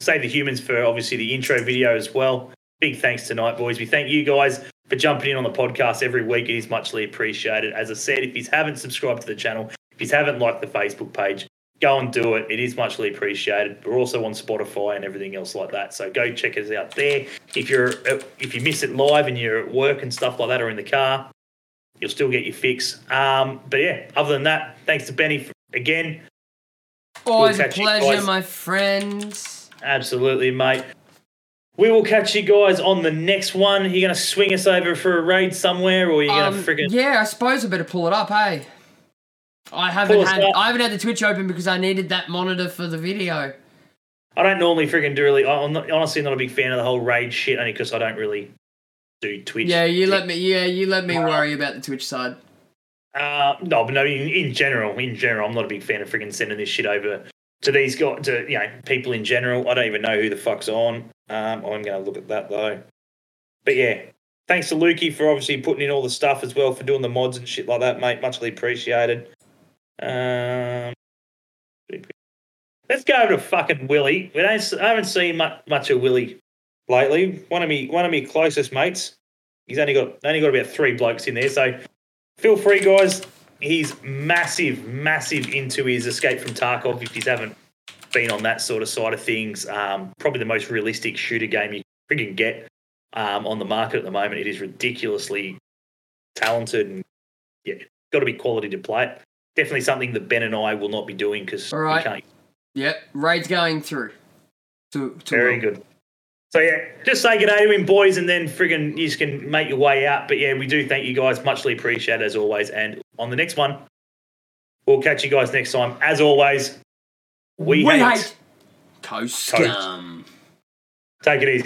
Save the Humans for, obviously, the intro video as well. Big thanks tonight, boys. We thank you guys for jumping in on the podcast every week. It is muchly appreciated. As I said, if you haven't subscribed to the channel, if you haven't liked the Facebook page, go and do it. It is muchly appreciated. We're also on Spotify and everything else like that, so go check us out there. If you miss it live and you're at work and stuff like that or in the car, you'll still get your fix. But, yeah, other than that, thanks to Benny again. Always a pleasure, my friends. Absolutely, mate. We will catch you guys on the next one. You're going to swing us over for a raid somewhere, or you're going to friggin'... Yeah, I suppose I better pull it up, hey? I haven't had the Twitch open because I needed that monitor for the video. I don't normally friggin' do really... I'm honestly not a big fan of the whole raid shit, only because I don't really do Twitch. Yeah, you let me worry about the Twitch side. In general, I'm not a big fan of friggin' sending this shit over to these guys, to people in general. I don't even know who the fuck's on. I'm going to look at that, though. But, yeah, thanks to Lukey for obviously putting in all the stuff as well, for doing the mods and shit like that, mate. Muchly appreciated. Let's go over to fucking Willie. I haven't seen much of Willie lately. One of me closest mates. He's only got about three blokes in there, so... Feel free, guys. He's massive into his Escape from Tarkov. If you haven't been on that sort of side of things, probably the most realistic shooter game you freaking get on the market at the moment. It is ridiculously talented and, yeah, got to be quality to play it. Definitely something that Ben and I will not be doing because we can't. Yep, raid's going through. Very good. So, yeah, just say good day to him, boys, and then friggin' you can make your way out. But, yeah, we do thank you guys. Muchly appreciated, as always. And on the next one, we'll catch you guys next time. As always, we hate Coast Scum. Take it easy.